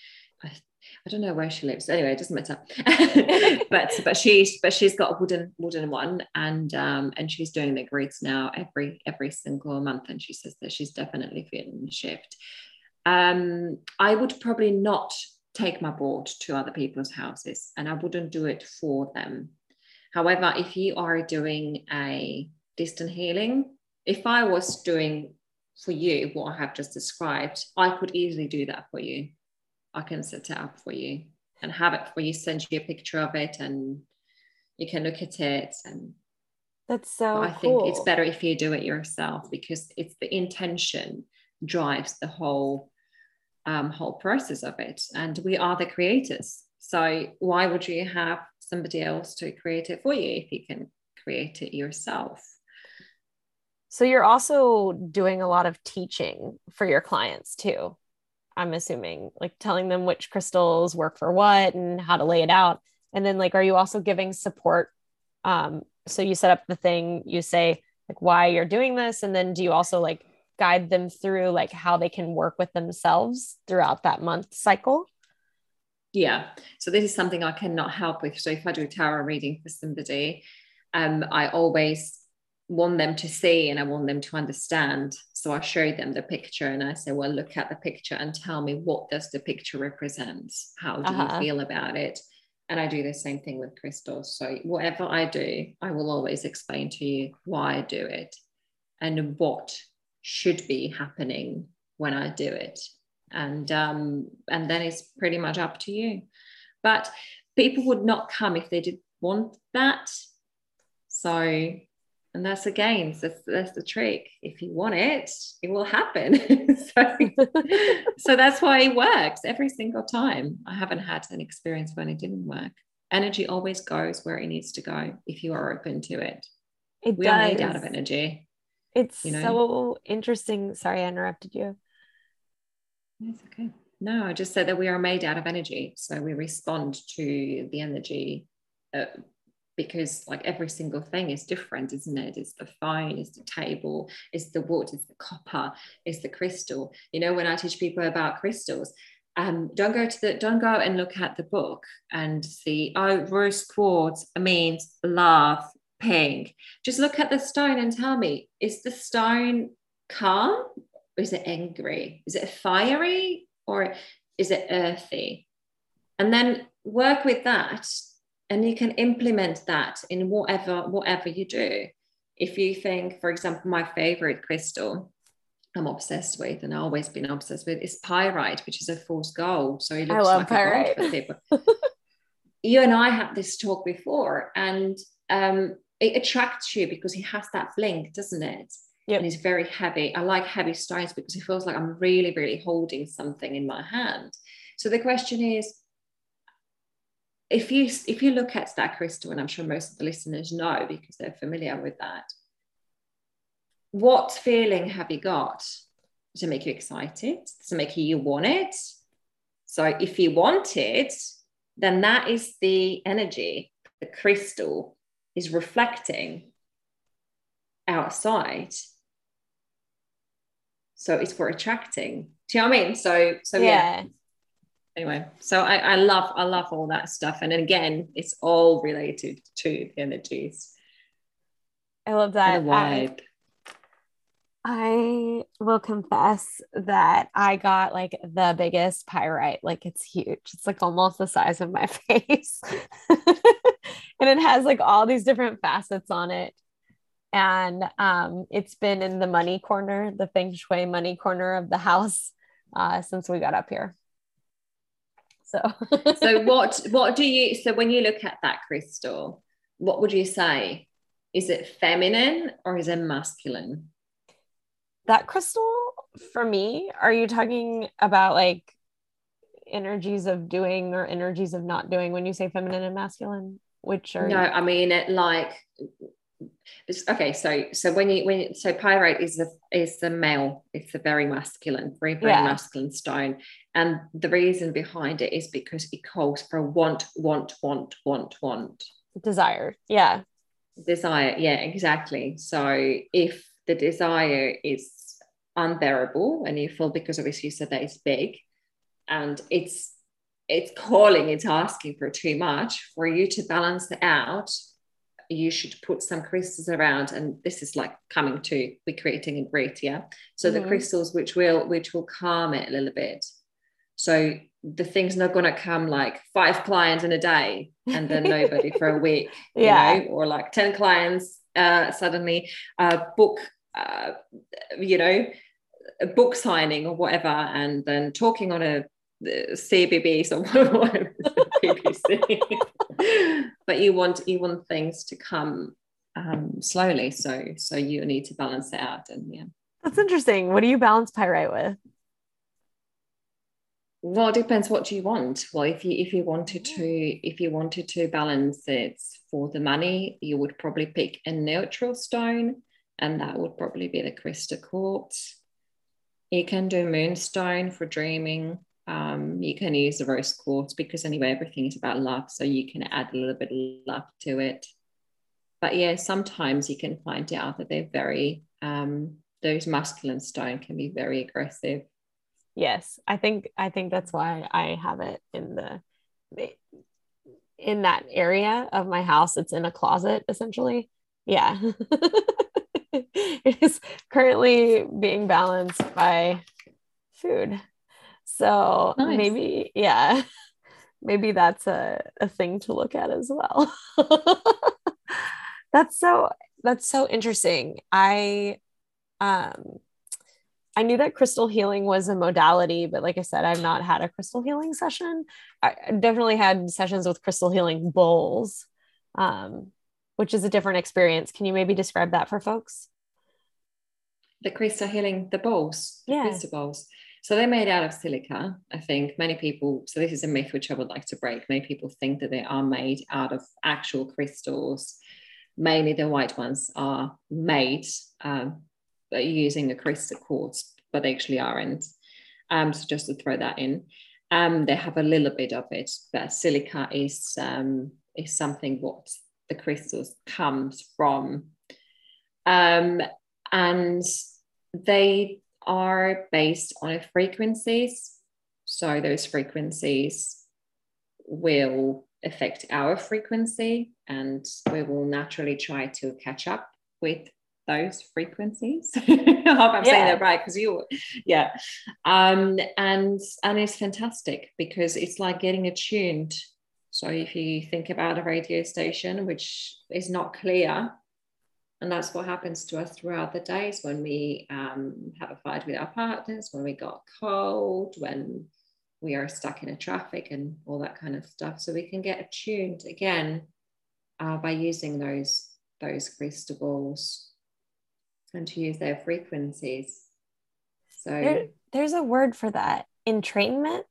I don't know where she lives. Anyway, it doesn't matter. but she's got a wooden one, and she's doing the grids now every single month. And she says that she's definitely feeling the shift. I would probably not take my board to other people's houses, and I wouldn't do it for them. However, if you are doing a distant healing, if I was doing for you what I have just described, I could easily do that for you. I can set it up for you and have it for you, send you a picture of it, and you can look at it. And that's so I think it's better if you do it yourself, because it's the intention drives the whole process of it, and we are the creators. So why would you have somebody else to create it for you if you can create it yourself? So you're also doing a lot of teaching for your clients too, I'm assuming, like telling them which crystals work for what and how to lay it out. And then, like, are you also giving support? So you set up the thing, you say like why you're doing this, and then do you also like guide them through like how they can work with themselves throughout that month cycle? Yeah. So this is something I cannot help with. So if I do a tarot reading for somebody, I always want them to see and I want them to understand. So I show them the picture and I say, well, look at the picture and tell me, what does the picture represent? How do you feel about it? And I do the same thing with crystals. So whatever I do, I will always explain to you why I do it and what should be happening when I do it. And then it's pretty much up to you. But people would not come if they didn't want that. So, and that's again, that's the trick. If you want it, it will happen. so that's why it works every single time. I haven't had an experience when it didn't work. Energy always goes where it needs to go if you are open to it. We are made out of energy. It's so interesting. Sorry, I interrupted you. It's okay. No, I just said that we are made out of energy. So we respond to the energy because like every single thing is different, isn't it? It's the phone, it's the table, it's the wood, it's the copper, it's the crystal. You know, when I teach people about crystals, don't go and look at the book and see, rose quartz means love, pink. Just look at the stone and tell me, is the stone calm or is it angry? Is it fiery or is it earthy? And then work with that, and you can implement that in whatever you do. If you think, for example, my favorite crystal I'm obsessed with, and I've always been obsessed with, is pyrite, which is a false gold. So it looks like pyrite. A gold. You and I had this talk before, and it attracts you because it has that blink, doesn't it? Yep. And it's very heavy. I like heavy stones because it feels like I'm really, really holding something in my hand. So the question is, if you look at that crystal, and I'm sure most of the listeners know because they're familiar with that, what feeling have you got? Does it make you excited? Does it make you want it? So if you want it, then that is the energy the crystal is reflecting outside. So it's for attracting. Do you know what I mean? So yeah. Anyway, so I love all that stuff. And again, it's all related to the energies. I love that. And the vibe. I will confess that I got like the biggest pyrite. Like, it's huge. It's like almost the size of my face. And it has like all these different facets on it. And it's been in the money corner, the feng shui money corner of the house since we got up here. So what do you, so when you look at that crystal, what would you say? Is it feminine or is it masculine? That crystal for me, are you talking about like energies of doing or energies of not doing when you say feminine and masculine, which are? No, I mean it like, okay. So when pyrite is the male, it's a very, very masculine stone. And the reason behind it is because it calls for want. Desire. Yeah. Desire. Yeah, exactly. So if the desire is unbearable and you feel, because obviously you said that it's big and it's asking for too much, for you to balance it out, you should put some crystals around, and this is like coming to, we're creating a grid, yeah? So mm-hmm. The crystals which will calm it a little bit. So the thing's not going to come like 5 clients in a day and then nobody for a week, you know, or like 10 clients suddenly, a book signing or whatever, and then talking on a CBBS or whatever, BBC. But you want things to come slowly, so you need to balance it out. And yeah, that's interesting. What do you balance pyrite with? Well, it depends what you want. Well, if you wanted to balance it for the money, you would probably pick a neutral stone, and that would probably be the crystal quartz. You can do moonstone for dreaming. You can use the rose quartz, because anyway, everything is about love, so you can add a little bit of love to it. But yeah, sometimes you can find out that they're very those masculine stone can be very aggressive. Yes, I think that's why I have it in that area of my house. It's in a closet, essentially. Yeah. It is currently being balanced by food. So nice. Maybe that's a thing to look at as well. That's so interesting. I knew that crystal healing was a modality, but like I said, I've not had a crystal healing session. I definitely had sessions with crystal healing bowls, which is a different experience. Can you maybe describe that for folks? The crystal healing, the bowls, yeah. The crystal bowls. So they're made out of silica. I think many people, so this is a myth which I would like to break. Many people think that they are made out of actual crystals. Mainly the white ones are made using a crystal quartz, but they actually aren't. So just to throw that in. They have a little bit of it, but silica is something what the crystals comes from. And they are based on frequencies. So those frequencies will affect our frequency, and we will naturally try to catch up with those frequencies. I hope I'm saying that right, because and it's fantastic because it's like getting attuned So if you think about a radio station, which is not clear, and that's what happens to us throughout the days when we have a fight with our partners, when we got cold, when we are stuck in a traffic and all that kind of stuff. So we can get attuned again by using those crystal balls and to use their frequencies. So there's a word for that, entrainment.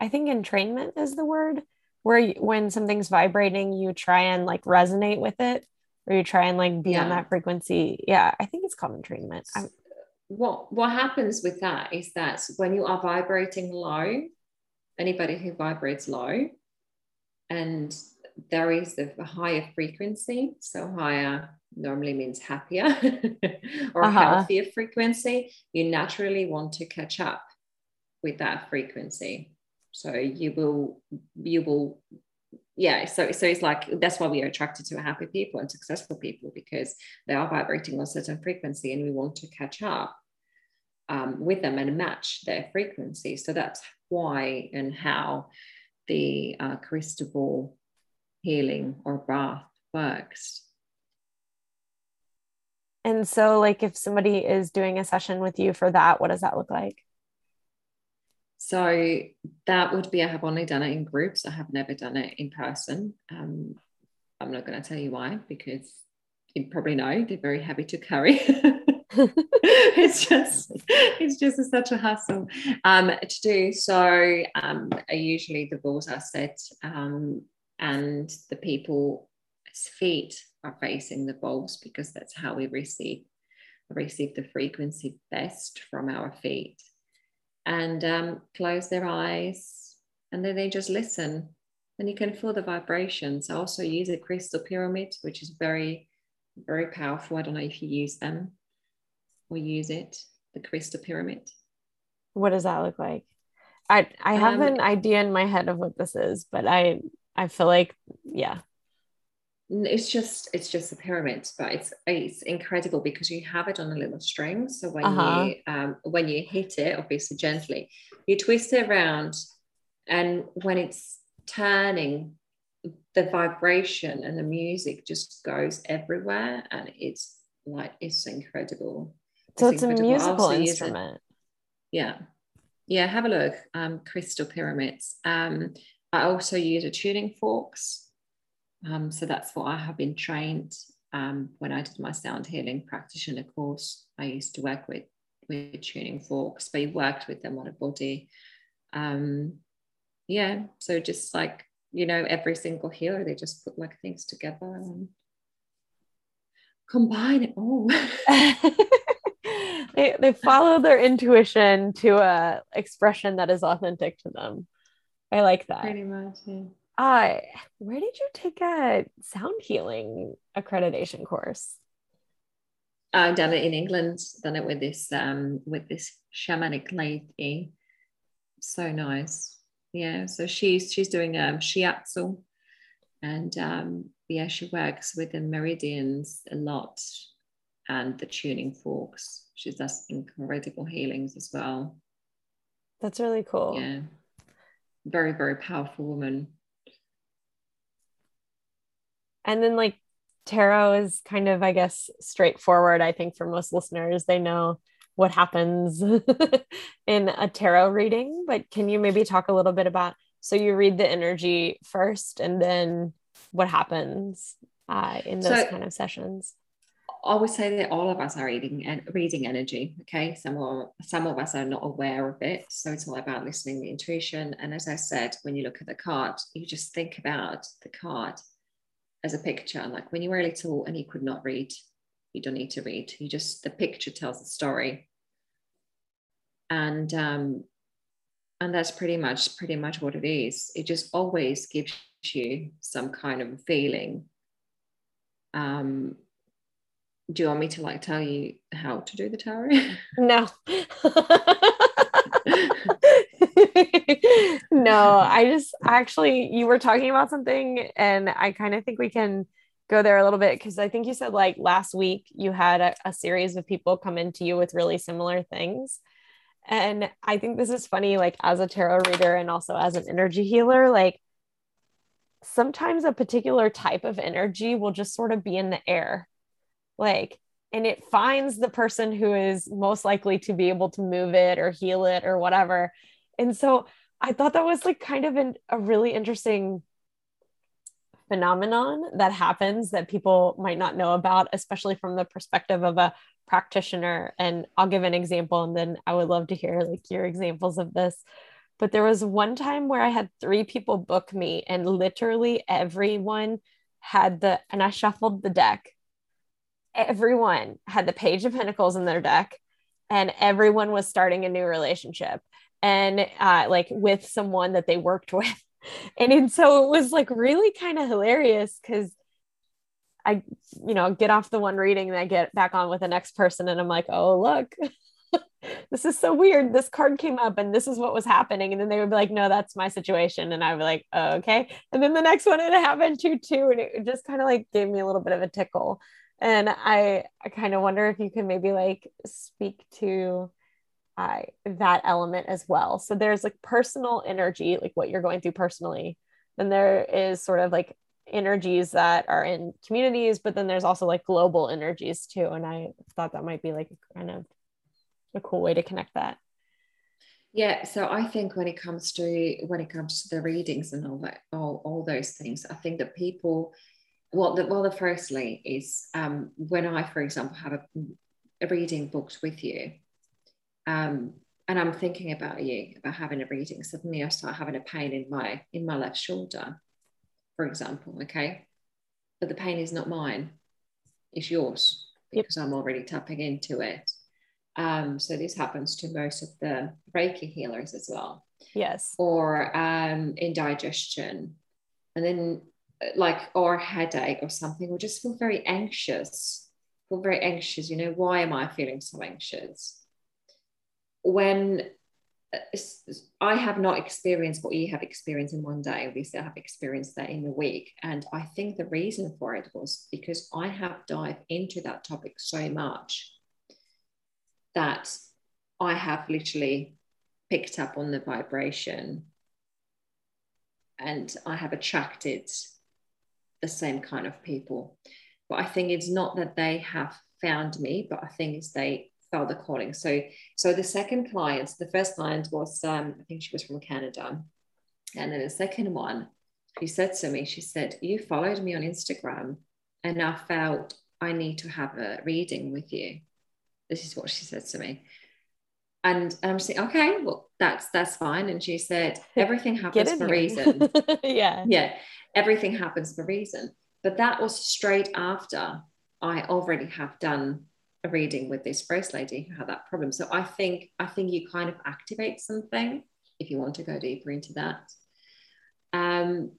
I think entrainment is the word, where when something's vibrating, you try and like resonate with it, or you try and like be on that frequency. Yeah, I think it's called entrainment. What happens with that is that when you are vibrating low, anybody who vibrates low, and there is a higher frequency, so higher normally means happier or healthier frequency, you naturally want to catch up with that frequency. So you will, yeah. So it's like, that's why we are attracted to happy people and successful people, because they are vibrating on a certain frequency and we want to catch up with them and match their frequency. So that's why and how the crystal ball healing or bath works. And so like, if somebody is doing a session with you for that, what does that look like? So that would be, I have only done it in groups. I have never done it in person. I'm not going to tell you why, because you probably know they're very heavy to carry. it's just such a hassle to do. So usually the balls are set and the people's feet are facing the balls, because that's how we receive the frequency best, from our feet. And close their eyes, and then they just listen, and you can feel the vibrations. I also use a crystal pyramid, which is very, very powerful. I don't know if you use them or use it, the crystal pyramid. What does that look like? I have an idea in my head of what this is, but I feel like, yeah. It's just a pyramid, but it's incredible because you have it on a little string. So when you hit it, obviously gently, you twist it around, and when it's turning, the vibration and the music just goes everywhere, and it's like, it's incredible. So it's incredible. A musical instrument. Yeah. Have a look. Crystal pyramids. I also use a tuning forks. So that's what I have been trained. When I did my sound healing practitioner course, I used to work with tuning forks, but you worked with them on a body. So just like, every single healer, they just put like things together and combine it all. they follow their intuition to an expression that is authentic to them. I like that. Pretty much, yeah. Where did you take a sound healing accreditation course? I've done it in England, done it with this shamanic lady. So nice. Yeah. So she's doing shiatsu, and she works with the meridians a lot and the tuning forks. She does incredible healings as well. That's really cool. Yeah. Very, very powerful woman. And then like tarot is kind of, I guess, straightforward. I think for most listeners, they know what happens in a tarot reading, but can you maybe talk a little bit about, so you read the energy first and then what happens in those kind of sessions? I would say that all of us are reading energy. Okay. Some of us are not aware of it. So it's all about listening to intuition. And as I said, when you look at the card, you just think about the card as a picture. Like when you were little and you could not read, you don't need to read, the picture tells a story, and that's pretty much what it is. It just always gives you some kind of feeling. Do you want me to like tell you how to do the tarot? No. No, you were talking about something, and I kind of think we can go there a little bit, because I think you said like last week you had a series of people come into you with really similar things. And I think this is funny, like as a tarot reader and also as an energy healer, like sometimes a particular type of energy will just sort of be in the air, like, and it finds the person who is most likely to be able to move it or heal it or whatever. And so I thought that was like kind of a really interesting phenomenon that happens that people might not know about, especially from the perspective of a practitioner. And I'll give an example, and then I would love to hear like your examples of this. But there was one time where I had 3 people book me, and literally everyone had and I shuffled the deck. Everyone had the Page of Pentacles in their deck, and everyone was starting a new relationship, and like with someone that they worked with. And so it was like really kind of hilarious, because I, you know, get off the one reading and I get back on with the next person, and I'm like, oh, look, this is so weird. This card came up and this is what was happening. And then they would be like, no, that's my situation. And I'd be like, oh, okay. And then the next one, it happened too. And it just kind of like gave me a little bit of a tickle. And I kind of wonder if you can maybe like speak to that element as well. So there's like personal energy, like what you're going through personally. Then there is sort of like energies that are in communities, but then there's also like global energies too. And I thought that might be like kind of a cool way to connect that. Yeah. So I think when it comes to the readings and all that, all those things, I think that people, well, the firstly is when I, for example, have a reading booked with you, and I'm thinking about you, about having a reading, suddenly I start having a pain in my left shoulder, for example, okay? But the pain is not mine, it's yours, because I'm already tapping into it. So this happens to most of the Reiki healers as well. Yes. Or indigestion. And then like, or headache or something, or just feel very anxious. You know, why am I feeling so anxious? When I have not experienced what you have experienced in one day, obviously I have experienced that in a week. And I think the reason for it was because I have dived into that topic so much that I have literally picked up on the vibration, and I have attracted the same kind of people. But I think it's not that they have found me, but I think it's they felt the calling. So the second client, the first client was, I think she was from Canada. And then the second one, she said to me, she said, you followed me on Instagram and I felt I need to have a reading with you. This is what she said to me. And I'm saying, okay, well, that's fine. And she said, everything happens for a reason. Yeah. Yeah. Everything happens for a reason. But that was straight after I already have done a reading with this first lady who had that problem. So I think you kind of activate something if you want to go deeper into that. And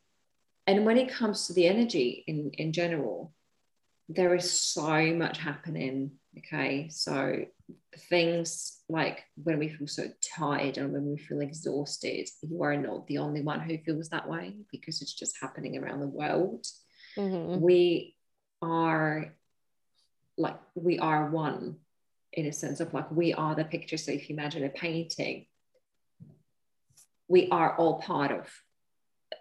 when it comes to the energy in general, there is so much happening. Okay, so things like when we feel so tired and when we feel exhausted, you are not the only one who feels that way, because it's just happening around the world. Mm-hmm. We are one, in a sense of like we are the picture. So if you imagine a painting, we are all part of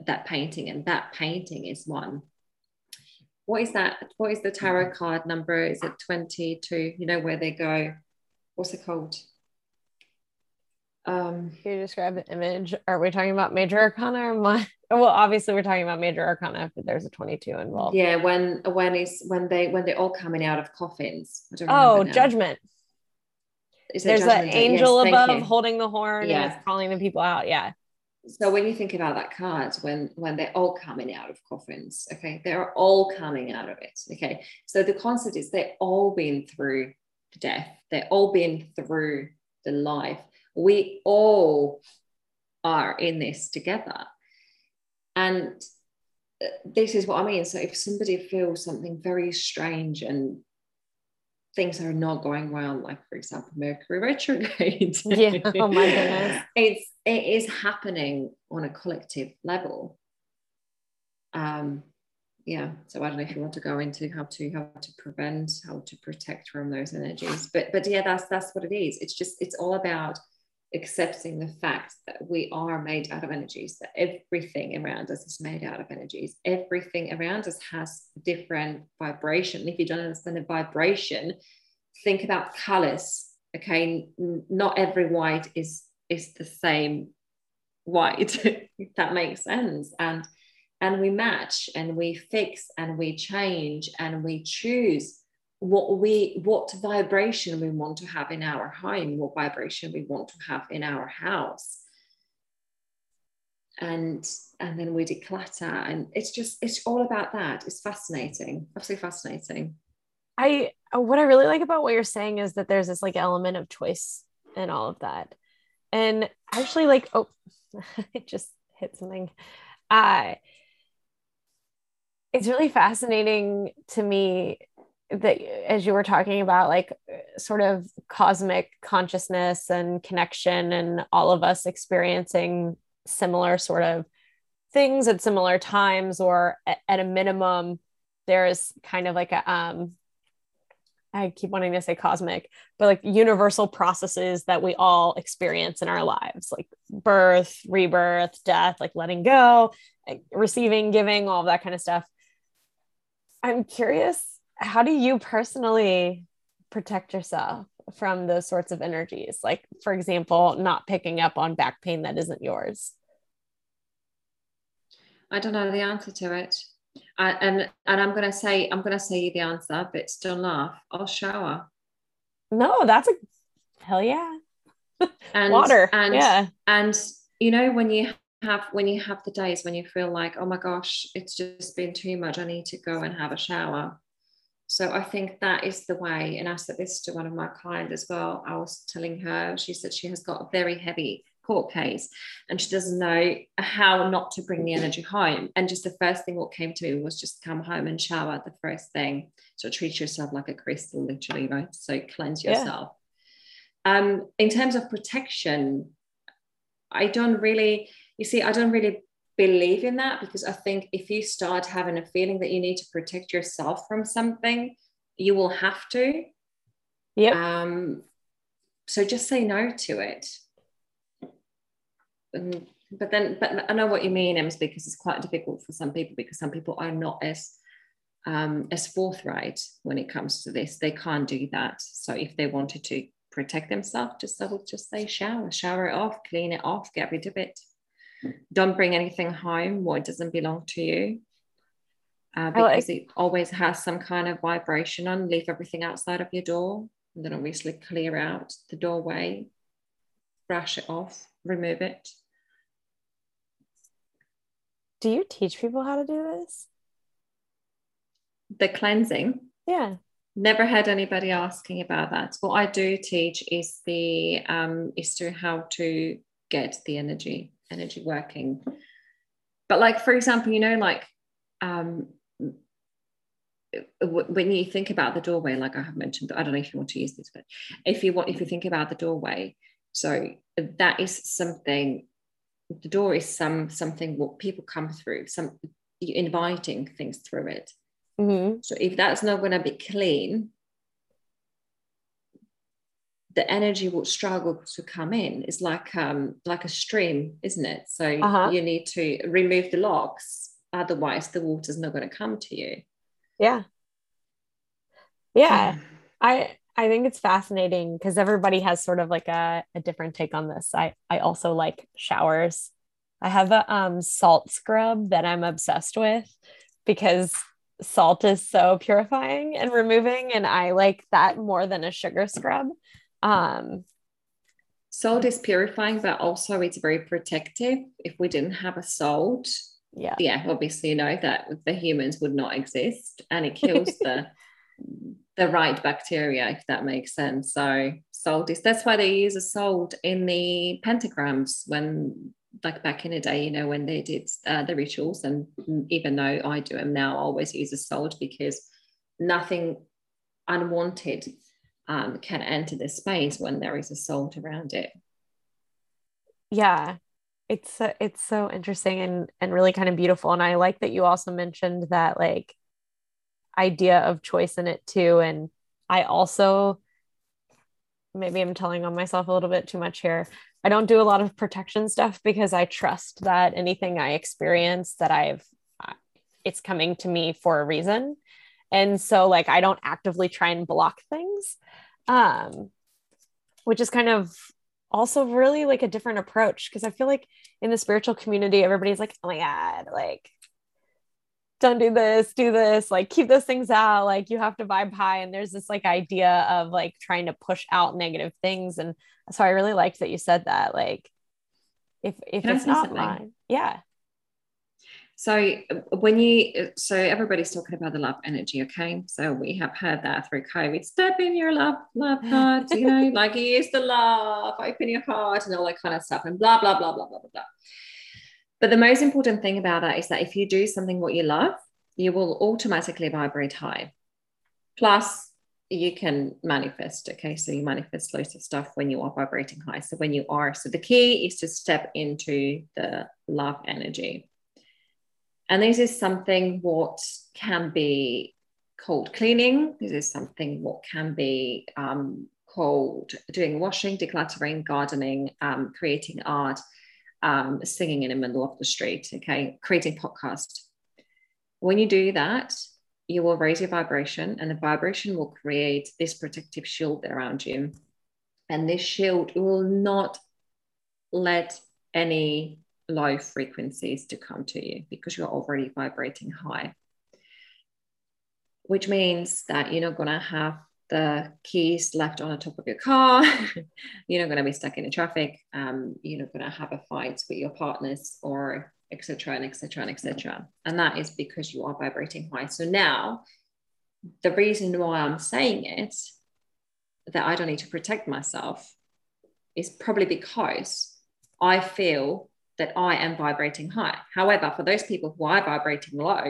that painting, and that painting is one. What is that? What is the tarot card number? Is it 22? You know where they go? What's it called? Can you describe the image? Are we talking about Major Arcana or minor? Well, obviously we're talking about Major Arcana if there's a 22 involved. Yeah, when they're all coming out of coffins. Judgment. There's an angel above holding the horn and it's calling the people out. Yeah. So when you think about that card, when they're all coming out of coffins, okay, they're all coming out of it, okay? So the concept is they're all been through death. They're all been through the life. We all are in this together. And this is what I mean. So if somebody feels something very strange and things are not going well, like for example, Mercury retrograde. Yeah, oh my goodness. It is happening on a collective level. Yeah, so I don't know if you want to go into how to prevent, how to protect from those energies, but yeah, that's what it is. It's all about accepting the fact that we are made out of energies, that everything around us is made out of energies, everything around us has different vibration. If you don't understand the vibration, think about colors. Okay, not every white is the same white, if that makes sense. And we match and we fix and we change and we choose what vibration we want to have in our home, what vibration we want to have in our house. And then we declutter, and it's all about that. It's fascinating, absolutely fascinating. What I really like about what you're saying is that there's this like element of choice in all of that. And actually, like, oh, I just hit something. It's really fascinating to me that as you were talking about, like, sort of cosmic consciousness and connection and all of us experiencing similar sort of things at similar times, or at a minimum, there is kind of like a, I keep wanting to say cosmic, but like universal processes that we all experience in our lives, like birth, rebirth, death, like letting go, like receiving, giving, all of that kind of stuff. I'm curious, how do you personally protect yourself from those sorts of energies? Like, for example, not picking up on back pain that isn't yours. I don't know the answer to it. And I'm gonna say the answer, but don't laugh. I'll shower. No, that's a hell yeah. And water. And yeah. And you know, when you have the days when you feel like, oh my gosh, it's just been too much, I need to go and have a shower. So I think that is the way. And I said this to one of my clients as well. I was telling her, she said she has got a very heavy court case and she doesn't know how not to bring the energy home, and just the first thing what came to me was just come home and shower, the first thing. So treat yourself like a crystal, literally, right? So cleanse yourself. Yeah. In terms of protection, I don't really believe in that, because I think if you start having a feeling that you need to protect yourself from something, you will have to. Yeah. So just say no to it. But I know what you mean, Ems, because it's quite difficult for some people, because some people are not as forthright when it comes to this. They can't do that. So if they wanted to protect themselves, I would just say shower it off, clean it off, get rid of it. Don't bring anything home what doesn't belong to you, because it always has some kind of vibration on. Leave everything outside of your door, and then obviously clear out the doorway, brush it off, remove it. Do you teach people how to do this? The cleansing? Yeah. Never had anybody asking about that. What I do teach is how to get the energy working. But like, for example, you know, like when you think about the doorway, like I have mentioned, I don't know if you want to use this, but if you think about the doorway, so that is something. The door is something what people come through. Some you're inviting things through it. Mm-hmm. So if that's not going to be clean, the energy will struggle to come in. It's like a stream, isn't it? So you need to remove the locks, otherwise the water's not going to come to you. Yeah. Yeah. I think it's fascinating because everybody has sort of like a different take on this. I also like showers. I have a salt scrub that I'm obsessed with because salt is so purifying and removing, and I like that more than a sugar scrub. Salt is purifying, but also it's very protective. If we didn't have a salt, yeah, obviously, you know, that the humans would not exist, and it kills the right bacteria, if that makes sense. So salt is, that's why they use a salt in the pentagrams when, like, back in the day, you know, when they did the rituals. And even though I do them now, I always use a salt because nothing unwanted can enter the space when there is a salt around it. Yeah, it's so interesting and really kind of beautiful. And I like that you also mentioned that, like, idea of choice in it too. And I also, maybe I'm telling on myself a little bit too much here, I don't do a lot of protection stuff because I trust that anything I experience that it's coming to me for a reason. And so like, I don't actively try and block things, which is kind of also really like a different approach. Cause I feel like in the spiritual community, everybody's like, oh my God, like, don't do this, like keep those things out. Like you have to vibe high. And there's this like idea of like trying to push out negative things. And so I really liked that you said that, like if it's not mine. Yeah. So so everybody's talking about the love energy. Okay. So we have heard that through COVID, step in your love heart, you know, like use the love, open your heart and all that kind of stuff and blah, blah, blah, blah, blah, blah, blah. But the most important thing about it is that if you do something what you love, you will automatically vibrate high. Plus, you can manifest, okay? So you manifest loads of stuff when you are vibrating high. So the key is to step into the love energy. And this is something what can be called cleaning. This is something what can be called doing washing, decluttering, gardening, creating art, singing in the middle of the street, okay, creating podcast. When you do that, you will raise your vibration, and the vibration will create this protective shield around you, and this shield will not let any low frequencies to come to you because you're already vibrating high, which means that you're not going to have the keys left on the top of your car. You're not going to be stuck in the traffic. You're not going to have a fight with your partners or et cetera, and et cetera, and et cetera. And that is because you are vibrating high. So now the reason why I'm saying it, that I don't need to protect myself, is probably because I feel that I am vibrating high. However, for those people who are vibrating low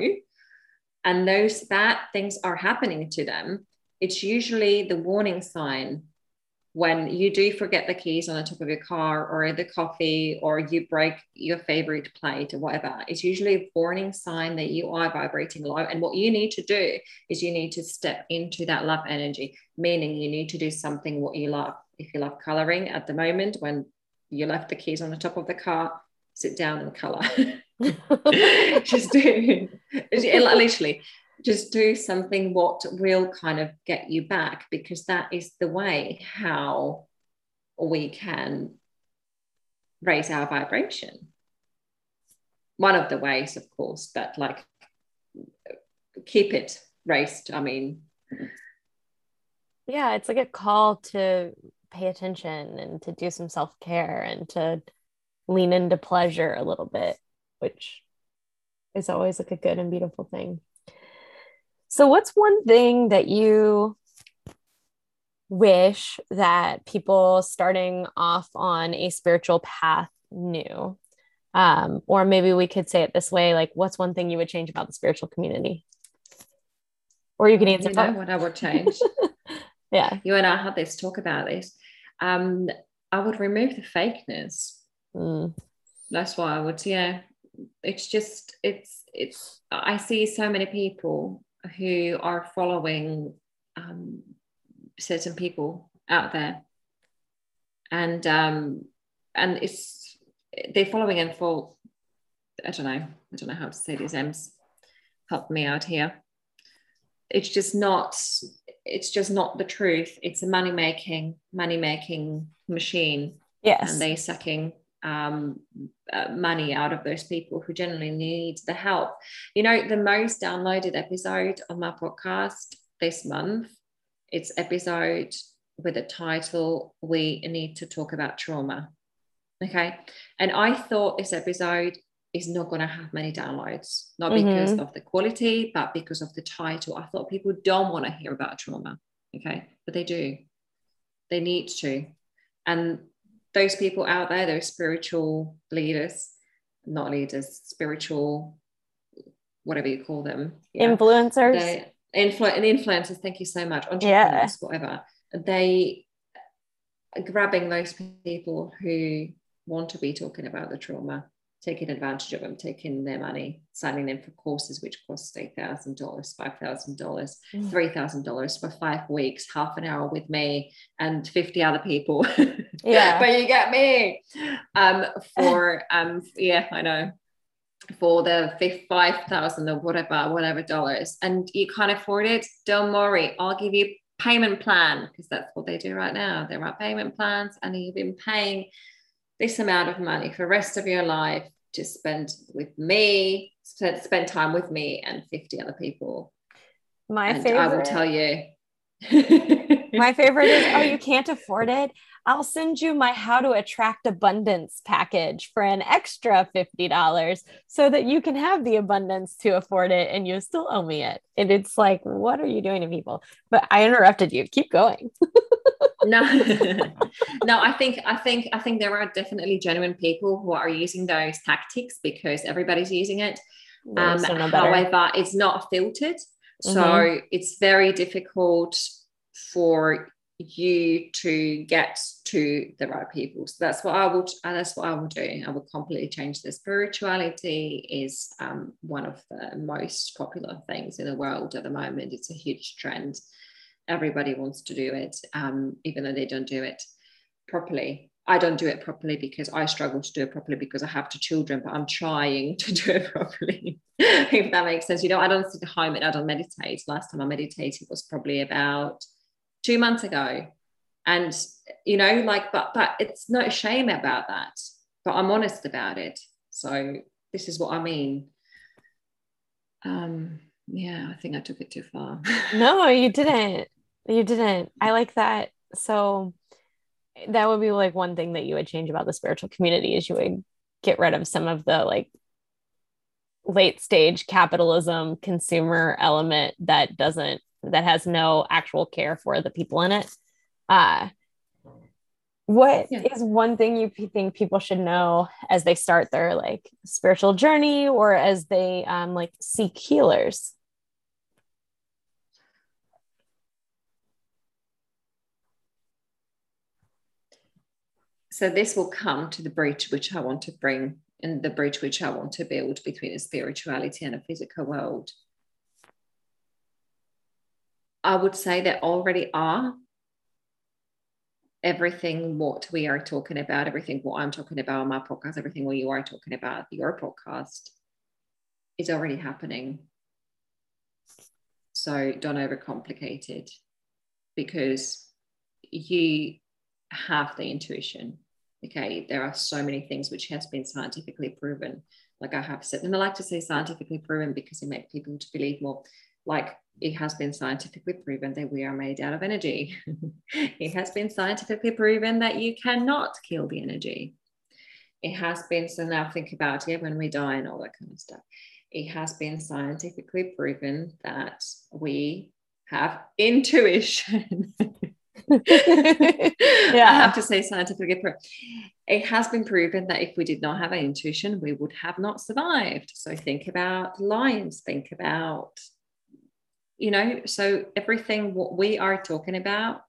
and those bad things are happening to them, it's usually the warning sign when you do forget the keys on the top of your car or the coffee or you break your favorite plate or whatever. It's usually a warning sign that you are vibrating low. And what you need to do is you need to step into that love energy, meaning you need to do something what you love. If you love coloring at the moment, when you left the keys on the top of the car, sit down and color. Just do something what will kind of get you back, because that is the way how we can raise our vibration. One of the ways, of course, that like keep it raised. I mean, yeah, it's like a call to pay attention and to do some self-care and to lean into pleasure a little bit, which is always like a good and beautiful thing. So what's one thing that you wish that people starting off on a spiritual path knew? Or maybe we could say it this way, like, what's one thing you would change about the spiritual community? Or you can answer that. You know what I would change? Yeah. You and I had this talk about this. I would remove the fakeness. Mm. That's why I would, yeah. It's just, it's, I see so many people who are following certain people out there, and it's they're following and fall. I don't know how to say these M's. Help me out here. It's just not the truth. It's a money making machine. Yes, and they're sucking money out of those people who generally need the help. You know, the most downloaded episode on my podcast this month, it's episode with the title, We Need to Talk About Trauma. Okay. And I thought this episode is not going to have many downloads, not because of the quality, but because of the title. I thought people don't want to hear about trauma. Okay. But they do. They need to. And those people out there, those spiritual leaders, not leaders, spiritual, whatever you call them. Yeah. Influencers. Influencers, thank you so much. Entrepreneurs, yeah. Whatever. They are grabbing those people who want to be talking about the trauma. taking advantage of them, taking their money, signing them for courses which cost $8,000, $5,000, $3,000 for 5 weeks, half an hour with me and 50 other people. Yeah. But you get me. Yeah, I know. For the $5,000 or whatever dollars, and you can't afford it, don't worry, I'll give you payment plan, because that's what they do right now. There are payment plans, and you've been paying this amount of money for the rest of your life to spend with me, spend time with me and 50 other people. My favorite. I will tell you. My favorite is, oh, you can't afford it? I'll send you my How to Attract Abundance package for an extra $50 so that you can have the abundance to afford it and you still owe me it. And it's like, what are you doing to people? But I interrupted you. Keep going. No, I think there are definitely genuine people who are using those tactics because everybody's using it. However, it's not filtered. Mm-hmm. So it's very difficult for you to get to the right people. So that's what I will do. I will completely change this. Spirituality is one of the most popular things in the world at the moment. It's a huge trend. Everybody wants to do it, even though they don't do it properly. I don't do it properly because I struggle to do it properly because I have 2 children, but I'm trying to do it properly, if that makes sense. You know, I don't sit at home and I don't meditate. Last time I meditated was probably about 2 months ago. And, you know, like, but it's no shame about that, but I'm honest about it. So this is what I mean. Yeah, I think I took it too far. No, you didn't. You didn't. I like that. So that would be like one thing that you would change about the spiritual community is you would get rid of some of the like late stage capitalism consumer element that has no actual care for the people in it. What is one thing you think people should know as they start their like spiritual journey or as they like seek healers? So this will come to the bridge which I want to bring and the bridge which I want to build between a spirituality and a physical world. I would say there already are everything what we are talking about, everything what I'm talking about on my podcast, everything what you are talking about, your podcast is already happening. So don't overcomplicate it because you have the intuition. Okay, there are so many things which has been scientifically proven. Like I have said, and I like to say scientifically proven because it makes people to believe more. Like it has been scientifically proven that we are made out of energy. It has been scientifically proven that you cannot kill the energy. It has been, so now think about it when we die and all that kind of stuff. It has been scientifically proven that we have intuition. Yeah, I have to say scientifically proven. It has been proven that if we did not have an intuition, we would have not survived. So think about lions, think about, you know, so everything what we are talking about,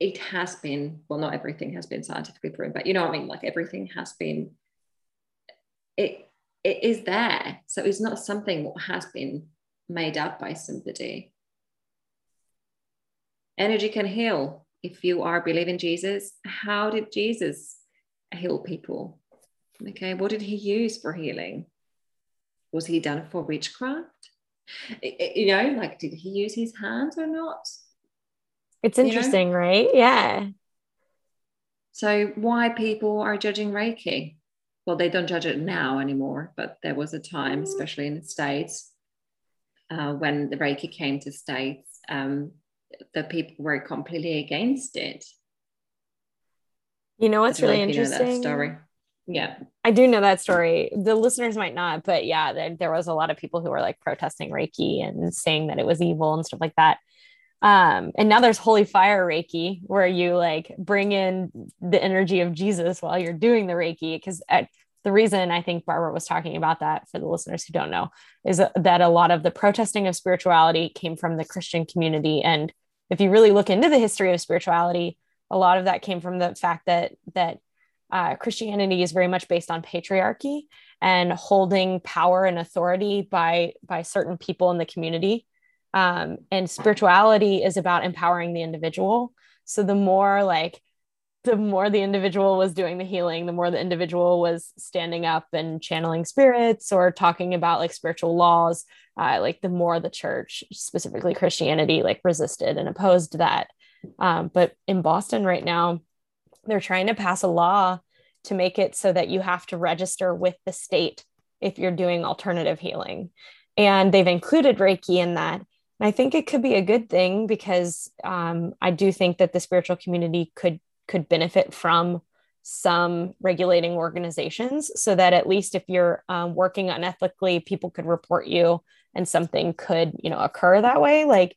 it has been, well, not everything has been scientifically proven, but you know what I mean? Like everything has been, it is there. So it's not something what has been made up by somebody. Energy can heal. If you are believing Jesus, how did Jesus heal people? Okay, what did he use for healing? Was he done for witchcraft? You know, like, did he use his hands or not? It's interesting, you know? Right? Yeah. So why people are judging Reiki? Well, they don't judge it now anymore, but there was a time, especially in the States, when the Reiki came to States, the people were completely against it. You know what's really interesting? You know that story. Yeah, I do know that story. The listeners might not, but yeah, there was a lot of people who were like protesting Reiki and saying that it was evil and stuff like that. And now there's Holy Fire Reiki, where you like bring in the energy of Jesus while you're doing the Reiki. Because the reason I think Barbara was talking about that, for the listeners who don't know, is that a lot of the protesting of spirituality came from the Christian community. And if you really look into the history of spirituality, a lot of that came from the fact that Christianity is very much based on patriarchy and holding power and authority by certain people in the community. And spirituality is about empowering the individual. So the more the individual was doing the healing, the more the individual was standing up and channeling spirits or talking about like spiritual laws, the more the church, specifically Christianity, resisted and opposed that. But in Boston right now, they're trying to pass a law to make it so that you have to register with the state if you're doing alternative healing. And they've included Reiki in that. And I think it could be a good thing because I do think that the spiritual community could benefit from some regulating organizations so that at least if you're working unethically, people could report you and something could, occur that way.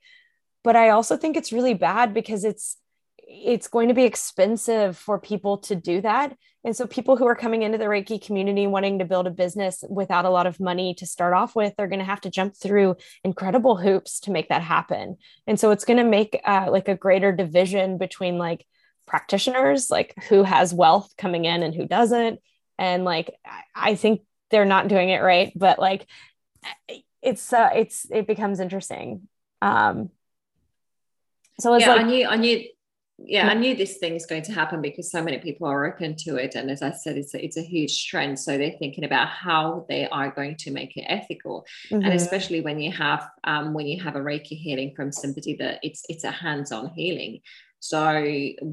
But I also think it's really bad because it's going to be expensive for people to do that. And so people who are coming into the Reiki community wanting to build a business without a lot of money to start off with, they're going to have to jump through incredible hoops to make that happen. And so it's going to make a greater division between practitioners, who has wealth coming in and who doesn't. And I think they're not doing it right, but it becomes interesting. I knew this thing is going to happen because so many people are open to it. And as I said, it's a huge trend. So they're thinking about how they are going to make it ethical. Mm-hmm. And especially when you have a Reiki healing from somebody that it's a hands-on healing. So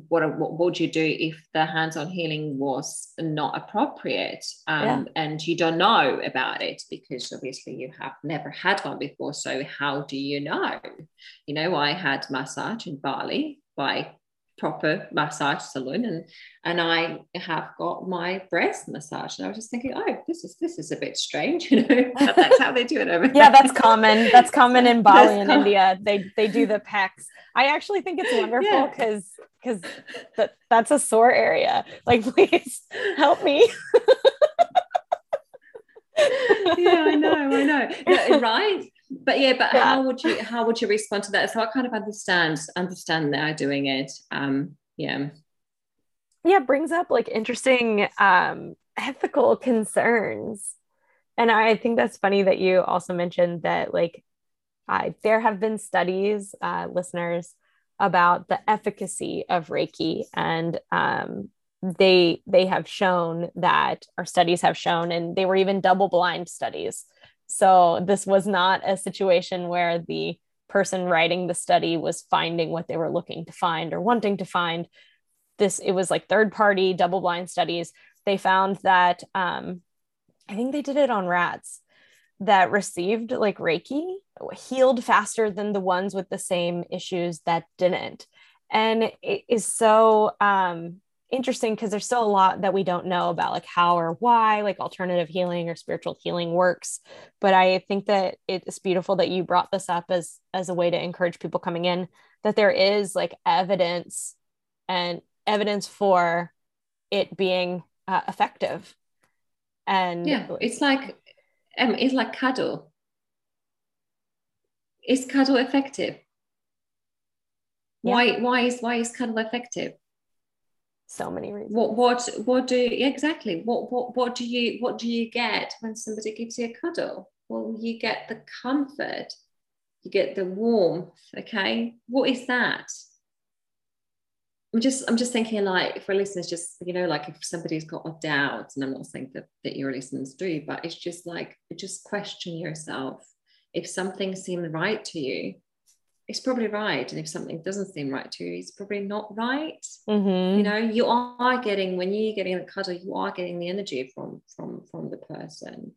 what would you do if the hands-on healing was not appropriate and you don't know about it because obviously you have never had one before. So how do you know? I had massage in Bali by proper massage salon and I have got my breast massage and I was just thinking, oh, this is a bit strange, but that's how they do it over there. Yeah, that's common in Bali and India. They do the pecs. I actually think it's wonderful because that's a sore area. Please help me. Yeah, I know. No, right. But how would you respond to that? So I kind of understand they are doing it. Yeah, it brings up interesting ethical concerns. And I think that's funny that you also mentioned that there have been studies, listeners, about the efficacy of Reiki, and they have shown that, or studies have shown, and they were even double-blind studies. So this was not a situation where the person writing the study was finding what they were looking to find or wanting to find. It was third-party double-blind studies. They found that, I think they did it on rats that received Reiki healed faster than the ones with the same issues that didn't. And it is so interesting because there's still a lot that we don't know about how or why alternative healing or spiritual healing works. But I think that it's beautiful that you brought this up as a way to encourage people coming in that there is evidence for it being effective. And it's like cuddle. Is cuddle effective? Yeah. Why is cuddle effective? So many reasons. What do you get when somebody gives you a cuddle? Well, you get the comfort, you get the warmth. Okay, what is that? I'm just thinking for listeners, just if somebody's got a doubt, and I'm not saying that your listeners do, but it's just question yourself. If something seemed right to you, it's probably right. And if something doesn't seem right to you, it's probably not right. Mm-hmm. When you're getting a cuddle, you are getting the energy from the person.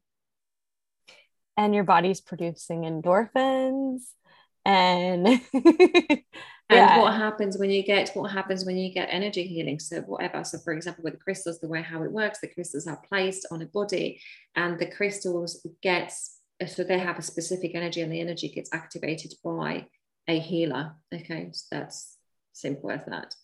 And your body's producing endorphins. And what happens when you get energy healing? So for example, with crystals, the way how it works, the crystals are placed on a body and the crystals so they have a specific energy and the energy gets activated by a healer. Okay, so that's simple as that.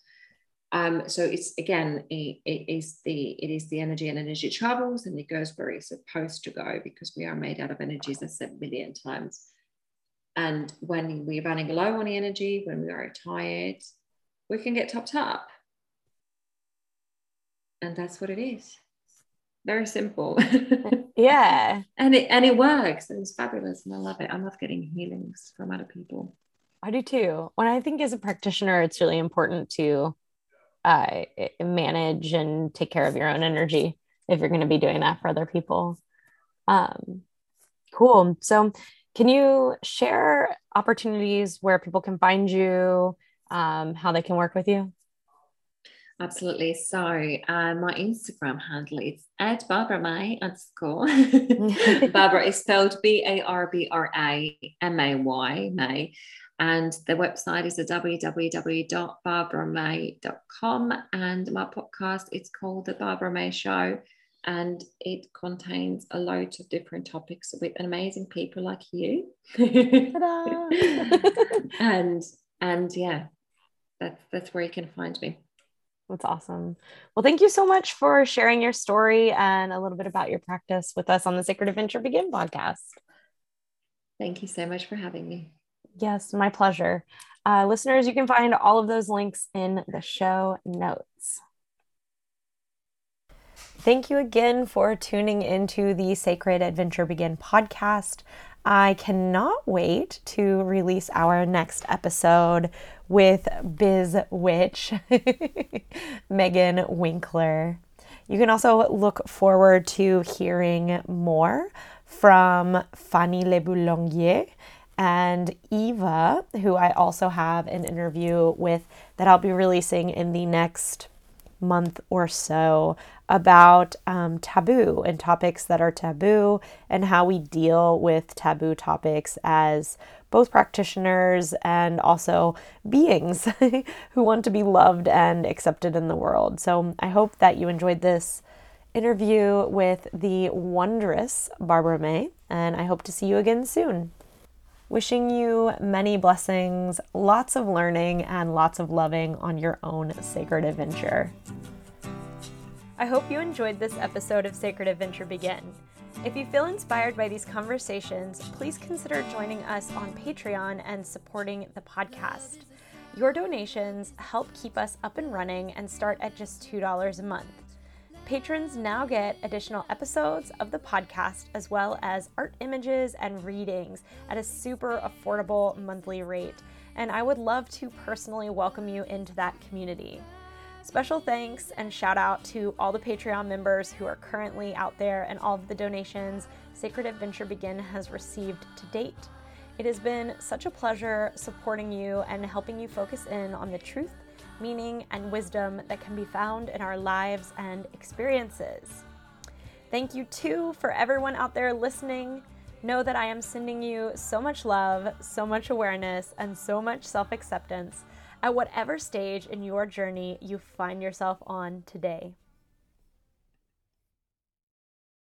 So it's again, it is the energy, and energy travels and it goes where it's supposed to go because we are made out of energy, as I said a million times. And when we're running low on the energy, when we are tired, we can get topped up. And that's what it is. Very simple. Yeah. And it works. It's fabulous. And I love it. I love getting healings from other people. I do too. When I think as a practitioner, it's really important to manage and take care of your own energy if you're going to be doing that for other people. Cool. So can you share opportunities where people can find you, how they can work with you? Absolutely. So my Instagram handle is @BarbaraMay_. Barbara is spelled BARBRA MAY, May. And the website is www.barbaramay.com. And my podcast, it's called The Barbara May Show. And it contains a load of different topics with amazing people like you. And yeah, that's where you can find me. That's awesome. Well, thank you so much for sharing your story and a little bit about your practice with us on the Sacred Adventure Begin podcast. Thank you so much for having me. Yes, my pleasure. Listeners, you can find all of those links in the show notes. Thank you again for tuning into the Sacred Adventure Begin podcast. I cannot wait to release our next episode with Biz Witch, Megan Winkler. You can also look forward to hearing more from Fanny Le Boulongier and Eva, who I also have an interview with that I'll be releasing in the next month or so about taboo and topics that are taboo and how we deal with taboo topics as both practitioners and also beings who want to be loved and accepted in the world. So I hope that you enjoyed this interview with the wondrous Barbara May, and I hope to see you again soon. Wishing you many blessings, lots of learning, and lots of loving on your own sacred adventure. I hope you enjoyed this episode of Sacred Adventure Begin. If you feel inspired by these conversations, please consider joining us on Patreon and supporting the podcast. Your donations help keep us up and running and start at just $2 a month. Patrons now get additional episodes of the podcast as well as art images and readings at a super affordable monthly rate. And I would love to personally welcome you into that community. Special thanks and shout out to all the Patreon members who are currently out there and all of the donations Sacred Adventure Begin has received to date. It has been such a pleasure supporting you and helping you focus in on the truth, meaning, and wisdom that can be found in our lives and experiences. Thank you too for everyone out there listening. Know that I am sending you so much love, so much awareness, and so much self-acceptance at whatever stage in your journey you find yourself on today.